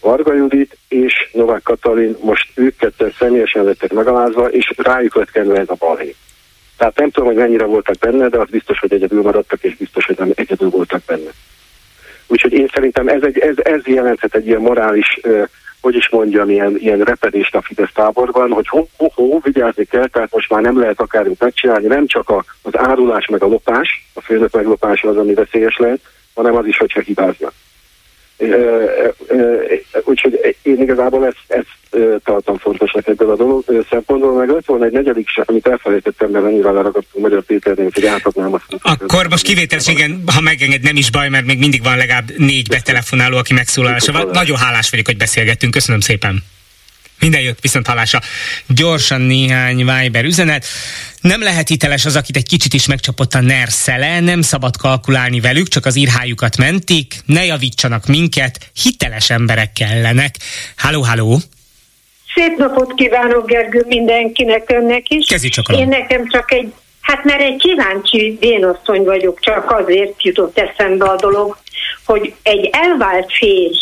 Varga Judit és Novák Katalin, most ők ketten személyesen lettek megalázva, és rájuk lett kenve ez a balhé. Tehát nem tudom, hogy mennyire voltak benne, de az biztos, hogy egyedül maradtak, és biztos, hogy nem egyedül voltak benne. Úgyhogy én szerintem ez, egy, ez, ez jelenthet egy ilyen morális, eh, hogy is mondjam, ilyen, ilyen repedést a Fidesz táborban, hogy ho, ho, ho, vigyázni kell, tehát most már nem lehet akármit megcsinálni, nem csak a, az árulás meg a lopás, a főnök meglopása az, ami veszélyes lehet, hanem az is, hogyha hibáznak. E, e, e, úgyhogy én igazából ezt, ezt e, tartom fontosnak ebből a dolog e, szempontból, meg lett volna egy negyedik, amit elfelejtettem, mert ennyivel leragadtunk Magyar Péternél, hogy átadnám azt. Akkor most kivételségen, ha megenged, nem is baj, mert még mindig van legalább négy betelefonáló, aki megszólalásával. Nagyon hálás vagyok, hogy beszélgettünk, köszönöm szépen. Minden jött, viszont hallásra. Gyorsan néhány Viber üzenet. Nem lehet hiteles az, akit egy kicsit is megcsapott a Ner szele, nem szabad kalkulálni velük, csak az írhájukat mentik, ne javítsanak minket, hiteles emberek kellenek. Halló, halló! Szép napot kívánok, Gergő, mindenkinek, önnek is. Kezi csokolom. Én nekem csak egy, hát mert egy kíváncsi vénasszony vagyok, csak azért jutott eszembe a dolog, hogy egy elvált férj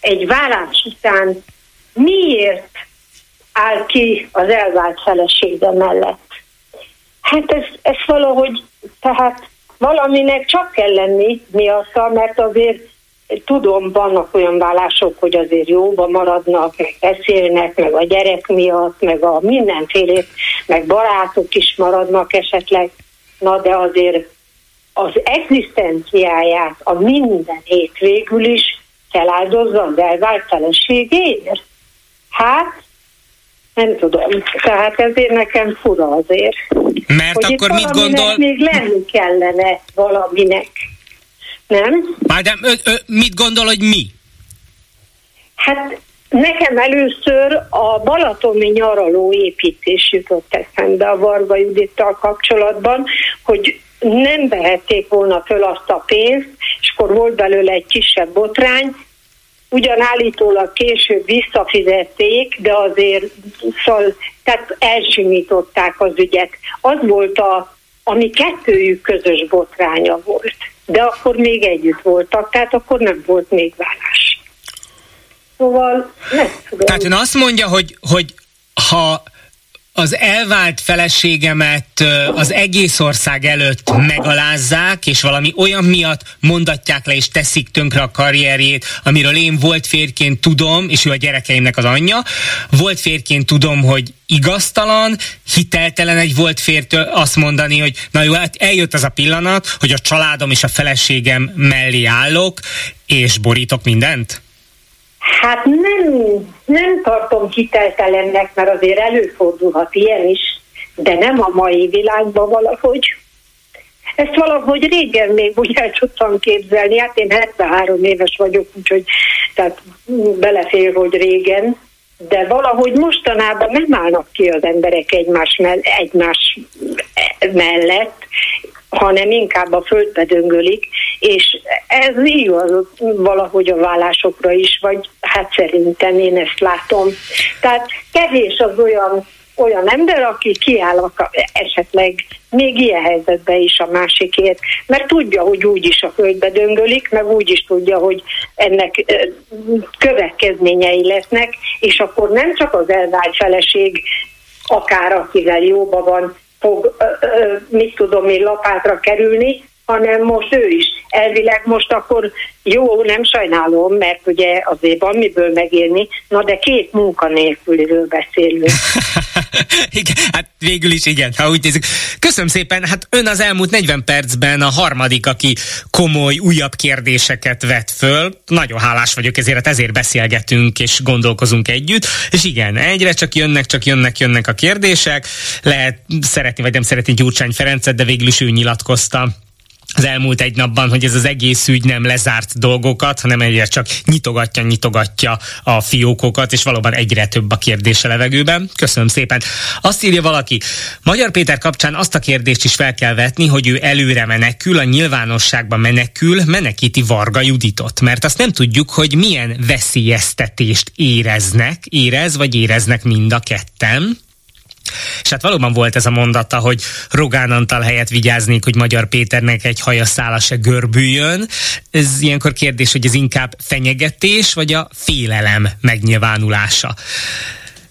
egy vállás után miért áll ki az elvált felesége mellett? Hát ez, ez valahogy, tehát valaminek csak kell lenni miatta, mert azért tudom, vannak olyan vállások, hogy azért jóba maradnak, meg beszélnek, meg a gyerek miatt, meg a mindenfélét, meg barátok is maradnak esetleg, na de azért az egzisztenciáját a minden hét végül is feláldozza az elvált feleségéért. Hát, nem tudom. Tehát ezért nekem fura azért. Mert hogy akkor mit gondol? Még lenni kellene valaminek. Nem? Mádám, ö, ö, mit gondol, hogy mi? Hát nekem először a balatoni nyaraló építés jutott eszembe a Varga Judittal kapcsolatban, hogy nem vehették volna föl azt a pénzt, és akkor volt belőle egy kisebb botrány, ugyan állítólag később visszafizették, de azért szal, tehát elsimították az ügyet. Az volt, a, ami kettőjük közös botránya volt. De akkor még együtt voltak, tehát akkor nem volt még vállás. Szóval nem tudom. Tehát ön azt mondja, hogy, hogy ha az elvált feleségemet az egész ország előtt megalázzák, és valami olyan miatt mondatják le, és teszik tönkre a karrierjét, amiről én volt férként tudom, és ő a gyerekeimnek az anyja, volt férként tudom, hogy igaztalan, hiteltelen egy volt fértől azt mondani, hogy na jó, hát eljött az a pillanat, hogy a családom és a feleségem mellé állok, és borítok mindent? Hát nem, nem tartom hiteltelennek, mert azért előfordulhat ilyen is, de nem a mai világban valahogy. Ezt valahogy régen még úgy el tudtam képzelni, hát én hetvenhárom éves vagyok, úgyhogy tehát belefér, hogy régen, de valahogy mostanában nem állnak ki az emberek egymás, mell- egymás mellett, hanem inkább a földbe döngölik, és ez igaz valahogy a vállásokra is, vagy hát szerintem én ezt látom. Tehát kevés az olyan, olyan ember, aki kiáll a, esetleg még ilyen helyzetben is a másikért, mert tudja, hogy úgyis a földbe döngölik, meg úgyis tudja, hogy ennek következményei lesznek, és akkor nem csak az elvált feleség, akár akivel jóban van, fog, mit tudom én, lapátra kerülni, hanem most ő is. Elvileg most akkor jó, nem sajnálom, mert ugye azért van miből megélni, na de két munkanélküliről beszélünk. Igen, hát végül is igen, ha úgy nézzük. Köszönöm szépen, hát ön az elmúlt negyven percben a harmadik, aki komoly, újabb kérdéseket vett föl. Nagyon hálás vagyok ezért, hát ezért beszélgetünk és gondolkozunk együtt. És igen, egyre csak jönnek, csak jönnek, jönnek a kérdések. Lehet szeretni, vagy nem szeretni Gyurcsány Ferencet, de végül is ő nyilatkozta az elmúlt egy napban, hogy ez az egész ügy nem lezárt dolgokat, hanem egyre csak nyitogatja, nyitogatja a fiókokat, és valóban egyre több a kérdés a levegőben. Köszönöm szépen. Azt írja valaki, Magyar Péter kapcsán azt a kérdést is fel kell vetni, hogy ő előre menekül, a nyilvánosságba menekül, menekíti Varga Juditot, mert azt nem tudjuk, hogy milyen veszélyeztetést éreznek, érez vagy éreznek mind a ketten. És hát valóban volt ez a mondata, hogy Rogán Antal helyett vigyáznék, hogy Magyar Péternek egy hajaszála se görbüljön. Ez ilyenkor kérdés, hogy ez inkább fenyegetés, vagy a félelem megnyilvánulása.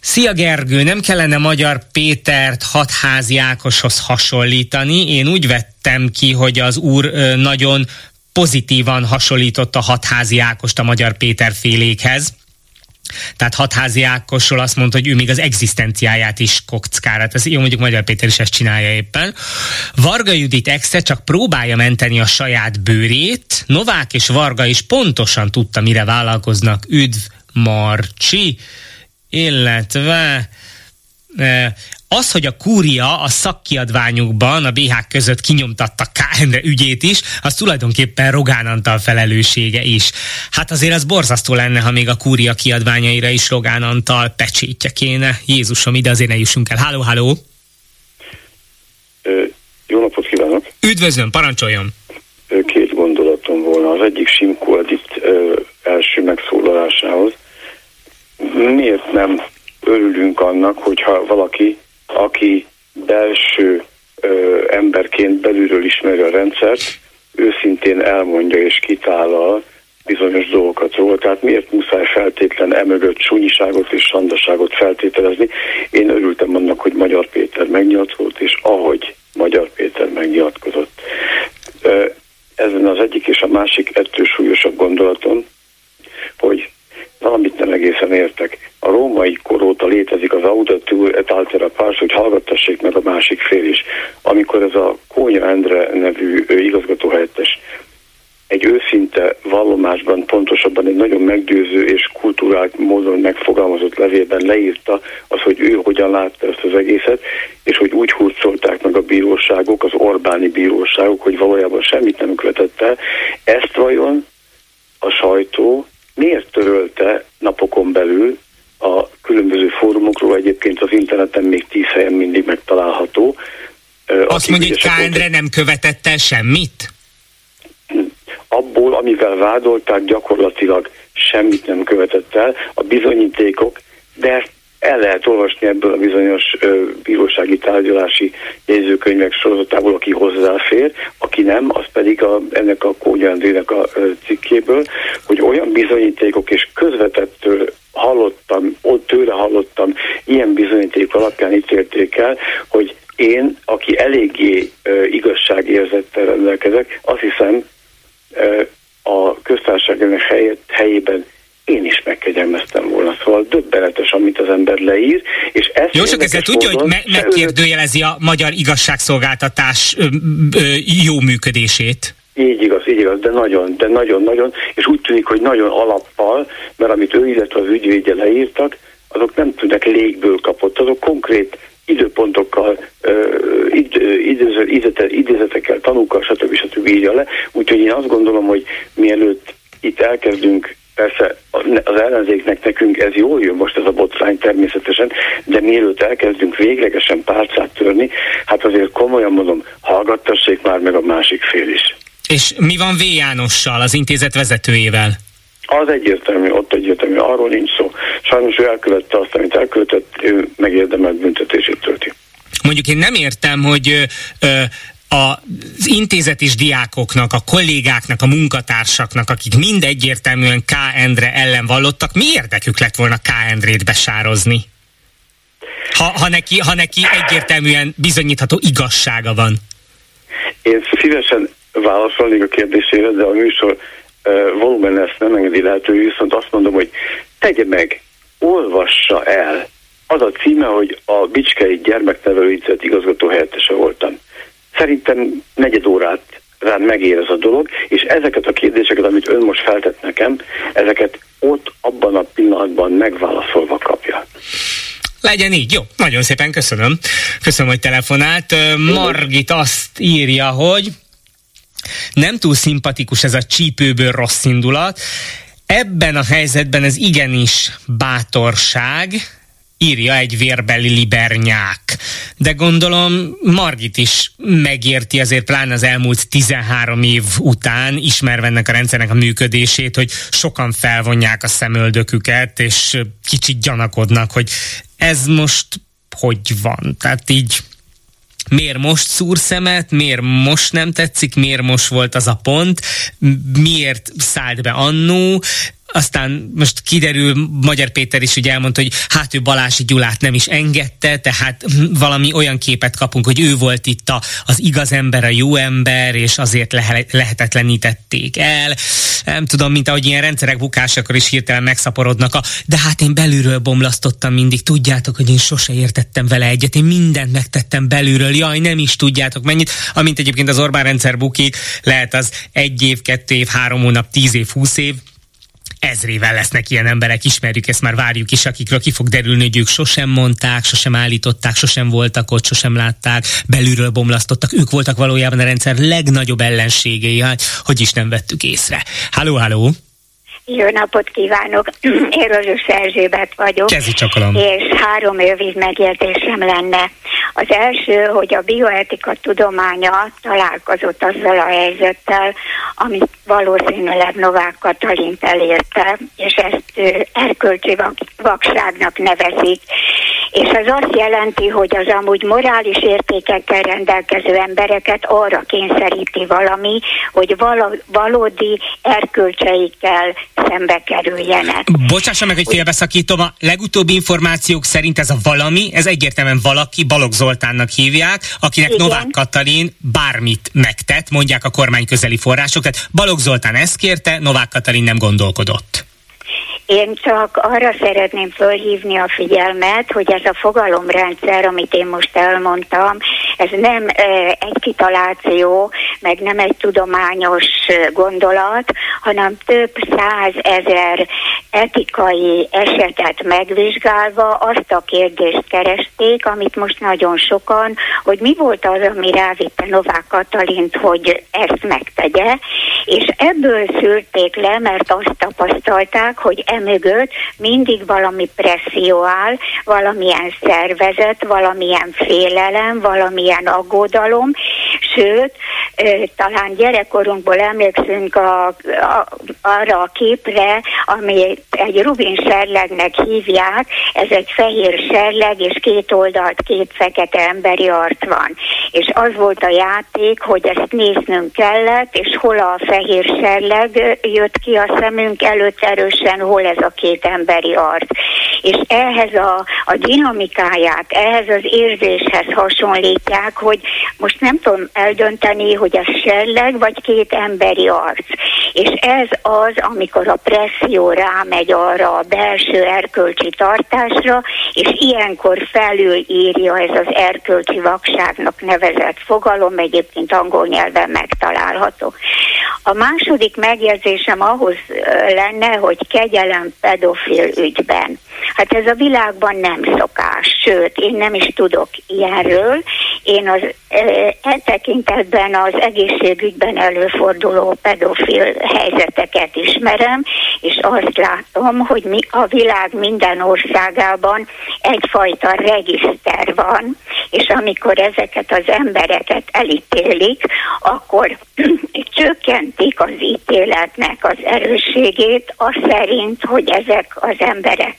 Szia Gergő, nem kellene Magyar Pétert Hadházy Ákoshoz hasonlítani. Én úgy vettem ki, hogy az úr nagyon pozitívan hasonlította Hadházy Ákost a Magyar Péter félékhez. Tehát Hadházy Ákosról azt mondta, hogy ő még az egzisztenciáját is kockára teszi. Jó, mondjuk Magyar Péter is ezt csinálja éppen. Varga Judit exe csak próbálja menteni a saját bőrét. Novák és Varga is pontosan tudta, mire vállalkoznak. Üdv Marcsi, illetve... E- Az, hogy a kúria a szakkiadványukban a bé hák között kinyomtatta K. Endre ügyét is, az tulajdonképpen Rogán Antal felelőssége is. Hát azért az borzasztó lenne, ha még a kúria kiadványaira is Rogán Antal pecsétje kéne. Jézusom, ide azért ne jussunk el. Háló, háló! Jó napot kívánok! Üdvözlöm, parancsoljon! Két gondolatom volna. Az egyik Sinkó Edit első megszólalásához. Miért nem örülünk annak, hogyha valaki, aki belső ö, emberként belülről ismeri a rendszert, őszintén elmondja és kitállal bizonyos dolgokat róla. Tehát miért muszáj feltétlen emögött csúnyiságot és sandaságot feltételezni? Én örültem annak, hogy Magyar Péter megnyilatkozott, és ahogy Magyar Péter megnyilatkozott. Ö, ezen az egyik és a másik ettől súlyosabb gondolaton, hogy valamit nem egészen értek. A római kor óta létezik az audatur et altera pars, hogy hallgattassék meg a másik fél is. Amikor ez a K. Endre nevű igazgatóhelyettes egy őszinte vallomásban, pontosabban egy nagyon meggyőző és kulturált módon megfogalmazott levélben leírta az, hogy ő hogyan látta ezt az egészet, és hogy úgy hurcolták meg a bíróságok, az Orbáni bíróságok, hogy valójában semmit nem követett el. Ezt vajon a sajtó miért törölte napokon belül a különböző fórumokról, egyébként az interneten még tíz helyen mindig megtalálható. Azt mondja, hogy K. Endre nem követett el semmit? Abból, amivel vádolták, gyakorlatilag semmit nem követett el. A bizonyítékok, de el lehet olvasni ebből a bizonyos ö, bírósági tárgyalási jegyzőkönyvek sorozatából, aki hozzáfér, aki nem, az pedig a, ennek a K. Endrének a ö, cikkéből, hogy olyan bizonyítékok és közvetettől hallottam, ott tőle hallottam, ilyen bizonyíték alapján ítélték el, hogy én, aki eléggé ö, igazságérzettel rendelkezek, azt hiszem ö, a köztársaság helyett, helyében én is megkegyelmeztem volna. Szóval döbbenetes, amit az ember leír, és ezt... Jó, csak ezzel tudja, hogy me- megkérdőjelezi a magyar igazságszolgáltatás ö, ö, jó működését. Így igaz, így igaz, de nagyon, de nagyon-nagyon, és úgy tűnik, hogy nagyon alappal, mert amit ő, illetve az ügyvédje leírtak, azok nem tűnnek légből kapott, azok konkrét időpontokkal, idézetekkel, tanúkkal, stb. Stb. Írja le, úgyhogy én azt gondolom, hogy mielőtt itt elkezdünk, persze az ellenzéknek nekünk ez jól jön most ez a botrány természetesen, de mielőtt elkezdünk véglegesen párcát törni, hát azért komolyan mondom, hallgattassék már meg a másik fél is. És mi van V. Jánossal, az intézet vezetőjével? Az egyértelmű, ott egyértelmű, arról nincs szó. Sajnos ő elkövette azt, amit elkövetett, ő megérdemelt büntetését tölti. Mondjuk én nem értem, hogy... Ö, ö, az intézetis diákoknak, a kollégáknak, a munkatársaknak, akik mind egyértelműen K. Endre ellen vallottak, mi érdekük lett volna K. Endrét besározni? Ha, ha, neki, ha neki egyértelműen bizonyítható igazsága van. Én szívesen válaszolnék a kérdésére, de a műsor volumen ezt nem engedi lehetővé, viszont azt mondom, hogy tegye meg, olvassa el. Az a címe, hogy a Bicskei Gyermeknevelő Intézet igazgató helyettese voltam. Szerintem negyed órát rám megér ez a dolog, és ezeket a kérdéseket, amit ön most feltett nekem, ezeket ott abban a pillanatban megválaszolva kapja. Legyen így, jó. Nagyon szépen köszönöm. Köszönöm, hogy telefonált. Margit azt írja, hogy nem túl szimpatikus ez a csípőből rossz indulat. Ebben a helyzetben ez igenis bátorság, írja egy vérbeli libernyák. De gondolom Margit is megérti, azért pláne az elmúlt tizenhárom év után, ismerve ennek a rendszernek a működését, hogy sokan felvonják a szemöldöküket, és kicsit gyanakodnak, hogy ez most hogy van. Tehát így miért most szúr szemet, miért most nem tetszik, miért most volt az a pont, miért szállt be annó. Aztán most kiderül, Magyar Péter is ugye elmondta, hogy hát ő Balázsi Gyulát nem is engedte, tehát valami olyan képet kapunk, hogy ő volt itt a, az igaz ember, a jó ember, és azért lehe, lehetetlenítették el. Nem tudom, mint ahogy ilyen rendszerek bukásakor is hirtelen megszaporodnak a de hát én belülről bomlasztottam mindig, tudjátok, hogy én sose értettem vele egyet, én mindent megtettem belülről, jaj, nem is tudjátok mennyit, amint egyébként az Orbán rendszer bukik, lehet az egy év, kettő év, három hónap, tíz év, húsz év, ezrével lesznek ilyen emberek, ismerjük ezt már, várjuk is, akikről ki fog derülni, hogy ők sosem mondták, sosem állították, sosem voltak ott, sosem látták, belülről bomlasztottak, ők voltak valójában a rendszer legnagyobb ellenségei, hát hogy is nem vettük észre. Halló, halló! Jó napot kívánok! Én Rozsus Erzsébet vagyok. Kezdj csakolom! És három rövid megértésem lenne. Az első, hogy a bioetika tudománya találkozott azzal a helyzettel, amit valószínűleg Novák Katalint elérte, és ezt erkölcsi vakságnak nevezik. És az azt jelenti, hogy az amúgy morális értékekkel rendelkező embereket arra kényszeríti valami, hogy vala- valódi erkölcseikkel szembe kerüljenek. Bocsássa meg, hogy félbeszakítom, a legutóbbi információk szerint ez a valami, ez egyértelműen valaki, Balog Zoltánnak hívják, akinek igen. Novák Katalin bármit megtett, mondják a kormányközeli források, tehát Balog Zoltán ezt kérte, Novák Katalin nem gondolkodott. Én csak arra szeretném fölhívni a figyelmet, hogy ez a fogalomrendszer, amit én most elmondtam, ez nem egy kitaláció, meg nem egy tudományos gondolat, hanem több százezer etikai esetet megvizsgálva azt a kérdést keresték, amit most nagyon sokan, hogy mi volt az, ami rávitte Novák Katalint, hogy ezt megtegye, és ebből szűrték le, mert azt tapasztalták, hogy emögött mindig valami presszió áll, valamilyen szervezet, valamilyen félelem, valamilyen aggódalom, sőt, talán gyerekkorunkból emlékszünk a, a, arra a képre, amit egy Rubin serlegnek hívják, ez egy fehér serleg, és két oldalt két fekete emberi arc van. És az volt a játék, hogy ezt néznünk kellett, és hol a fehér serleg jött ki a szemünk előtt erősen, hol ez a két emberi arc. És ehhez a, a dinamikáját, ehhez az érzéshez hasonlítják, hogy most nem tudom eldönteni, hogy ez serleg, vagy két emberi arc. És ez az, amikor a presszió rámegy arra a belső erkölcsi tartásra, és ilyenkor felülírja ez az erkölcsi vakságnak nevezett fogalom, egyébként angol nyelven megtalálható. A második megjegyzésem ahhoz lenne, hogy kegyelem pedofil ügyben. Hát ez a világban nem szokás, sőt, én nem is tudok ilyenről. Én az e tekintetben az egészségügyben előforduló pedofil helyzeteket ismerem, és azt látom, hogy mi a világ minden országában egyfajta regiszter van, és amikor ezeket az embereket elítélik, akkor csökkentik az ítéletnek az erősségét, az szerint, hogy ezek az emberek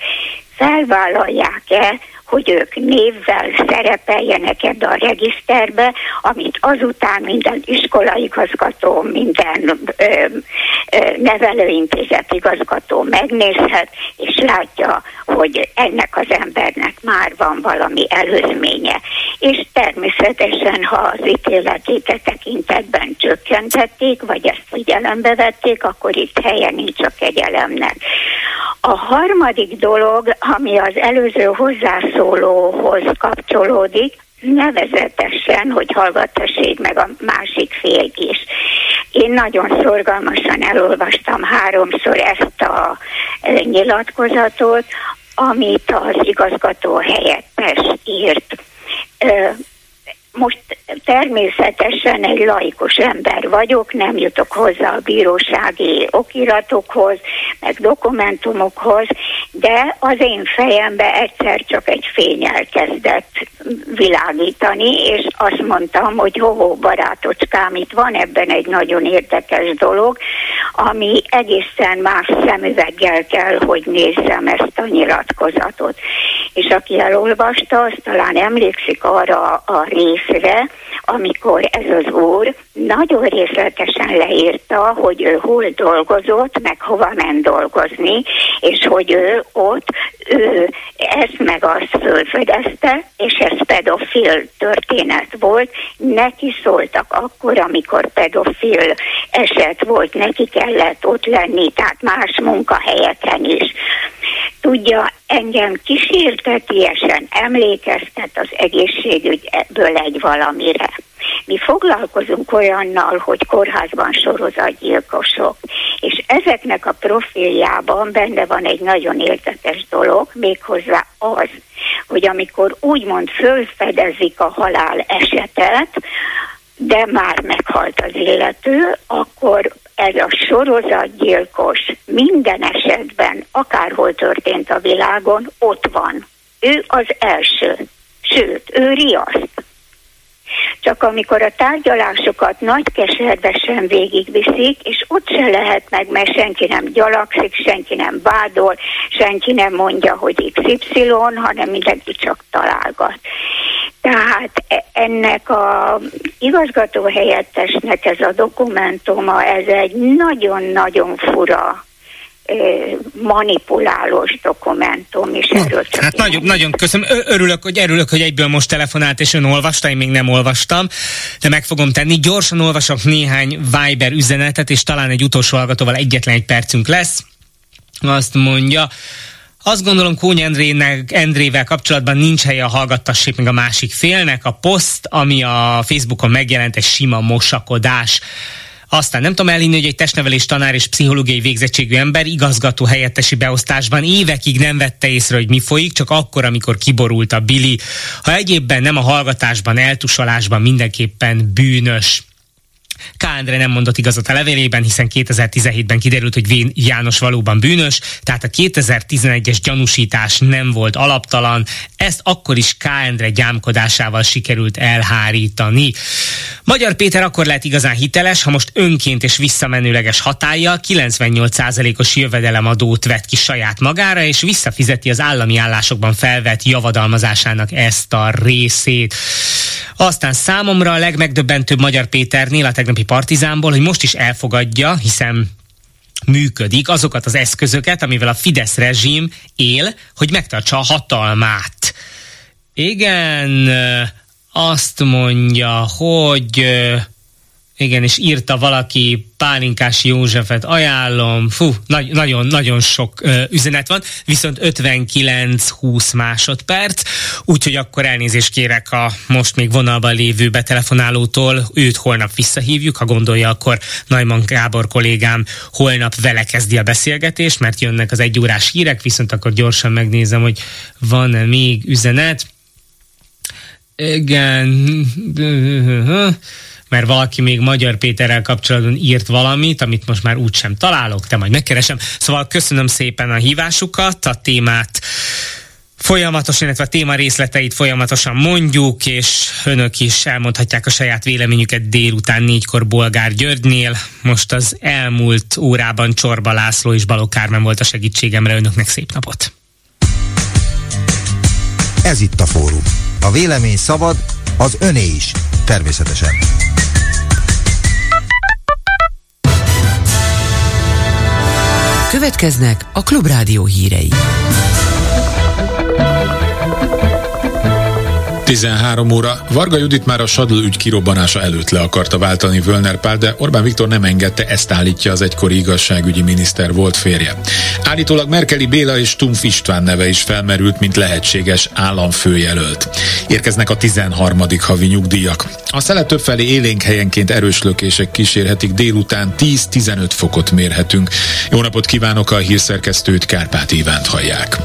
felvállalják-e, hogy ők névvel szerepeljenek ebbe a regiszterbe, amit azután minden iskolaigazgató, minden ö, ö, nevelőintézet igazgató megnézhet, és látja, hogy ennek az embernek már van valami előzménye. és természetesen, ha az ítéletét a tekintetben csökkentették, vagy ezt figyelembe vették, akkor itt helye nincs a kegyelemnek. A harmadik dolog, ami az előző hozzászólóhoz kapcsolódik, nevezetesen, hogy hallgatassék meg a másik fél is. Én nagyon szorgalmasan elolvastam háromszor ezt a nyilatkozatot, amit az igazgató helyettes írt. Most természetesen egy laikus ember vagyok, nem jutok hozzá a bírósági okiratokhoz, meg dokumentumokhoz, de az én fejembe egyszer csak egy fény elkezdett világítani, és azt mondtam, hogy hoho barátocskám, itt van ebben egy nagyon érdekes dolog, ami egészen más szemüveggel kell, hogy nézzem ezt a nyilatkozatot. És aki elolvasta, az talán emlékszik arra a részre, amikor ez az úr nagyon részletesen leírta, hogy ő hol dolgozott, meg hova ment dolgozni, és hogy ő ott, ő ezt meg azt fölfedezte, és ez pedofil történet volt. Neki szóltak akkor, amikor pedofil eset volt, neki kellett ott lenni, tehát más munkahelyeken is. Tudja, engem kísértetiesen emlékeztet az egészségügyből egy valamire. Mi foglalkozunk olyannal, hogy kórházban sorozatgyilkosok, és ezeknek a profiljában benne van egy nagyon érdekes dolog, méghozzá az, hogy amikor úgymond fölfedezik a halál esetet, de már meghalt az illető, akkor ez a sorozatgyilkos minden esetben, akárhol történt a világon, ott van. Ő az első. Sőt, ő riaszt. Csak amikor a tárgyalásokat nagy keservesen végigviszik, és ott se lehet meg, mert senki nem gyalakszik, senki nem vádol, senki nem mondja, hogy iksz ipszilon, hanem mindenki csak találgat. Tehát ennek a igazgatóhelyettesnek ez a dokumentuma, ez egy nagyon-nagyon fura manipulálós dokumentum is. No, hát nagyon, nagyon köszönöm. Örülök, hogy örülök, hogy egyből most telefonált, és ön olvasta, én még nem olvastam, de meg fogom tenni. Gyorsan olvasok néhány Viber üzenetet, és talán egy utolsó hallgatóval egyetlen egy percünk lesz. Azt mondja, azt gondolom, Kóny Endrének, Endrével kapcsolatban nincs helye a hallgattassék meg a másik félnek. A poszt, ami a Facebookon megjelent, egy sima mosakodás. Aztán nem tudom elhinni, hogy egy testnevelés tanár és pszichológiai végzettségű ember igazgató helyettesi beosztásban évekig nem vette észre, hogy mi folyik, csak akkor, amikor kiborult a bili. Ha egyébben nem a hallgatásban, eltusolásban, mindenképpen bűnös. K. Endre nem mondott igazat a levélében, hiszen kétezer-tizenhétben kiderült, hogy V. János valóban bűnös, tehát a kétezer-tizenegyes gyanúsítás nem volt alaptalan, ezt akkor is K. Endre gyámkodásával sikerült elhárítani. Magyar Péter akkor lehet igazán hiteles, ha most önként és visszamenőleges hatállyal kilencvennyolc százalékos jövedelemadót vet ki saját magára, és visszafizeti az állami állásokban felvett javadalmazásának ezt a részét. Aztán számomra a legmegdöbbentőbb Magyar Péternél a tegnapi Partizánból, hogy most is elfogadja, hiszen működik, azokat az eszközöket, amivel a Fidesz rezsim él, hogy megtartsa a hatalmát. Igen, azt mondja, hogy... Igen, és írta valaki, Pálinkás Józsefet ajánlom. Fú, nagyon-nagyon sok ö, üzenet van, viszont ötvenkilenc-húsz másodperc, úgyhogy akkor elnézést kérek a most még vonalban lévő betelefonálótól, őt holnap visszahívjuk, ha gondolja, akkor Najman Gábor kollégám holnap vele kezdi a beszélgetést, mert jönnek az egyórás hírek, viszont akkor gyorsan megnézem, hogy van-e még üzenet. Igen... mert valaki még Magyar Péterrel kapcsolatban írt valamit, amit most már úgysem találok, de majd megkeresem. Szóval köszönöm szépen a hívásukat, a témát folyamatosan, illetve a téma részleteit folyamatosan mondjuk, és önök is elmondhatják a saját véleményüket délután négykor Bolgár Györgynél. Most az elmúlt órában Csorba László és Balogh Kármen volt a segítségemre. Önöknek szép napot! Ez itt a Fórum. A vélemény szabad, az öné is, természetesen. Következnek a Klubrádió hírei. tizenhárom óra. Varga Judit már a Sadl ügy kirobbanása előtt le akarta váltani Völner Pál, de Orbán Viktor nem engedte, ezt állítja az egykori igazságügyi miniszter volt férje. Állítólag Merkely Béla és Stumpf István neve is felmerült, mint lehetséges államfőjelölt. Érkeznek a tizenharmadik havi nyugdíjak. A szelet többfelé élénk, helyenként erős lökések kísérhetik, délután tíz-tizenöt fokot mérhetünk. Jó napot kívánok, a hírszerkesztőt, Kárpát Ivánt hallják.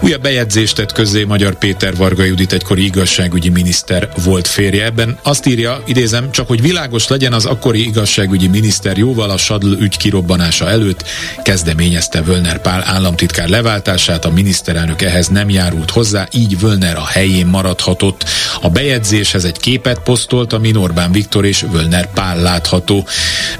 Újabb bejegyzést tett közzé Magyar Péter, Varga Judit egykori igazságügyi miniszter volt férje. Ebben azt írja, idézem, csak hogy világos legyen, az akkori igazságügyi miniszter jóval a Sadl ügy kirobbanása előtt kezdeményezte Völner Pál államtitkár leváltását, a miniszterelnök ehhez nem járult hozzá, így Völner a helyén maradhatott. A bejegyzéshez egy képet posztolt, amin Orbán Viktor és Völner Pál látható.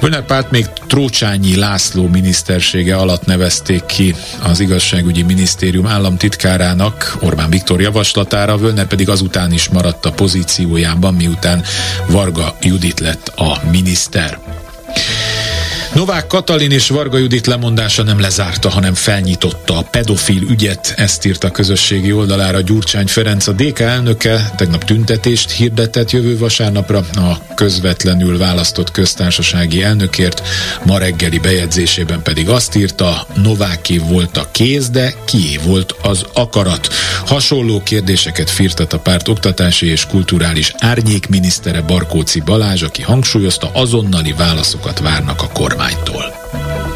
Völner Pált még Trócsányi László minisztersége alatt nevezték ki az igazságügyi minisztérium államtitkárának Orbán Viktor javaslatára, Völner pedig azután is maradt a pozíciójában, miután Varga Judit lett a miniszter. Novák Katalin és Varga Judit lemondása nem lezárta, hanem felnyitotta a pedofil ügyet, ezt írt a közösségi oldalára Gyurcsány Ferenc. A dé ká elnöke tegnap tüntetést hirdetett jövő vasárnapra, a közvetlenül választott köztársasági elnökért, ma reggeli bejegyzésében pedig azt írta, Nováké volt a kéz, de kié volt az akarat. Hasonló kérdéseket firtat a párt oktatási és kulturális árnyékminisztere, Barkóczy Balázs, aki hangsúlyozta, azonnali válaszokat várnak a kormánytól.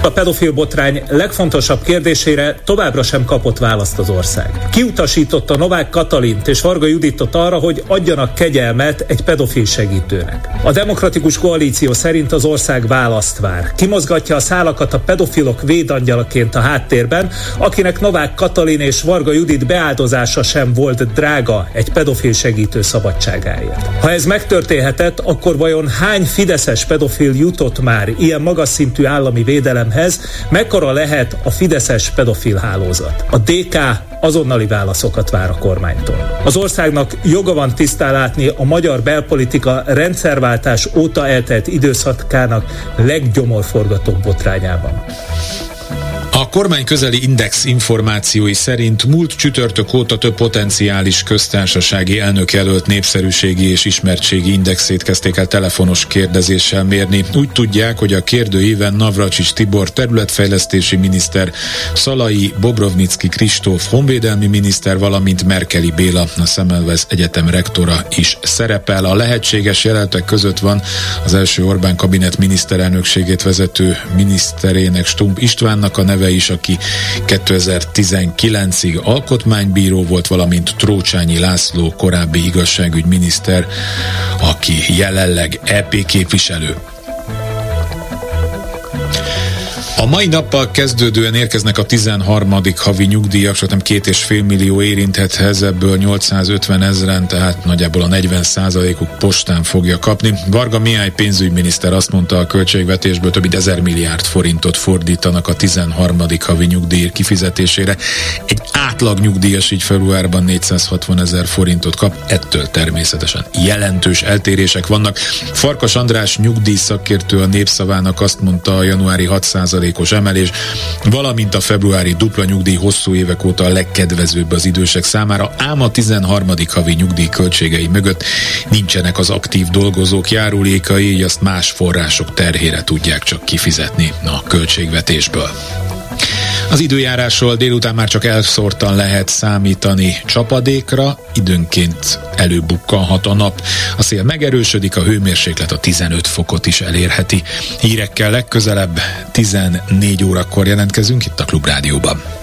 A pedofil botrány legfontosabb kérdésére továbbra sem kapott választ az ország. Kiutasította Novák Katalint és Varga Juditot arra, hogy adjanak kegyelmet egy pedofil segítőnek. A Demokratikus Koalíció szerint az ország választ vár. Kimozgatja a szálakat a pedofilok védangyalaként a háttérben, akinek Novák Katalin és Varga Judit beáldozása sem volt drága egy pedofil segítő szabadságáért. Ha ez megtörténhetett, akkor vajon hány fideszes pedofil jutott már ilyen magas szintű állami védelemhez, mekkora lehet a fideszes pedofil hálózat? A dé ká azonnali válaszokat vár a kormánytól. Az országnak joga van tisztán látni a magyar belpolitika rendszerváltás óta eltelt időszakának leggyomorforgatóbb botrányában. A kormány közeli Index információi szerint múlt csütörtök óta több potenciális köztársasági elnökjelölt népszerűségi és ismertségi indexét kezdték el telefonos kérdezéssel mérni. Úgy tudják, hogy a kérdőíven Navracsics Tibor területfejlesztési miniszter, Szalai Bobrovnicki Kristóf honvédelmi miniszter, valamint Merkely Béla, a Semmelweis Egyetem rektora is szerepel. A lehetséges jelöltek között van az első Orbán kabinet miniszterelnökségét vezető miniszterének, Stumpf Istvánnak a neve is, aki kétezer-tizenkilencig alkotmánybíró volt, valamint Trócsányi László korábbi igazságügyminiszter, aki jelenleg é pé képviselő. A mai nappal kezdődően érkeznek a tizenharmadik havi nyugdíjak, csak nem két egész öt millió érinthethez, ebből nyolcszázötven ezeren, tehát nagyjából a negyven százalékuk postán fogja kapni. Varga Mihály pénzügyminiszter azt mondta, a költségvetésből több mint ezer milliárd forintot fordítanak a tizenharmadik havi nyugdíj kifizetésére. Egy átlag nyugdíjas így februárban négyszázhatvan ezer forintot kap, ettől természetesen jelentős eltérések vannak. Farkas András nyugdíjszakértő a Népszavának azt mondta, a januári hat százalékos emelés, valamint a februári dupla nyugdíj hosszú évek óta a legkedvezőbb az idősek számára, ám a tizenharmadik havi nyugdíj költségei mögött nincsenek az aktív dolgozók járulékai, így azt más források terhére tudják csak kifizetni a költségvetésből. Az időjárásról: délután már csak elszórtan lehet számítani csapadékra, időnként előbukkanhat a nap. A szél megerősödik, a hőmérséklet a tizenöt fokot is elérheti. Hírekkel legközelebb tizennégy órakor jelentkezünk itt a Klubrádióban.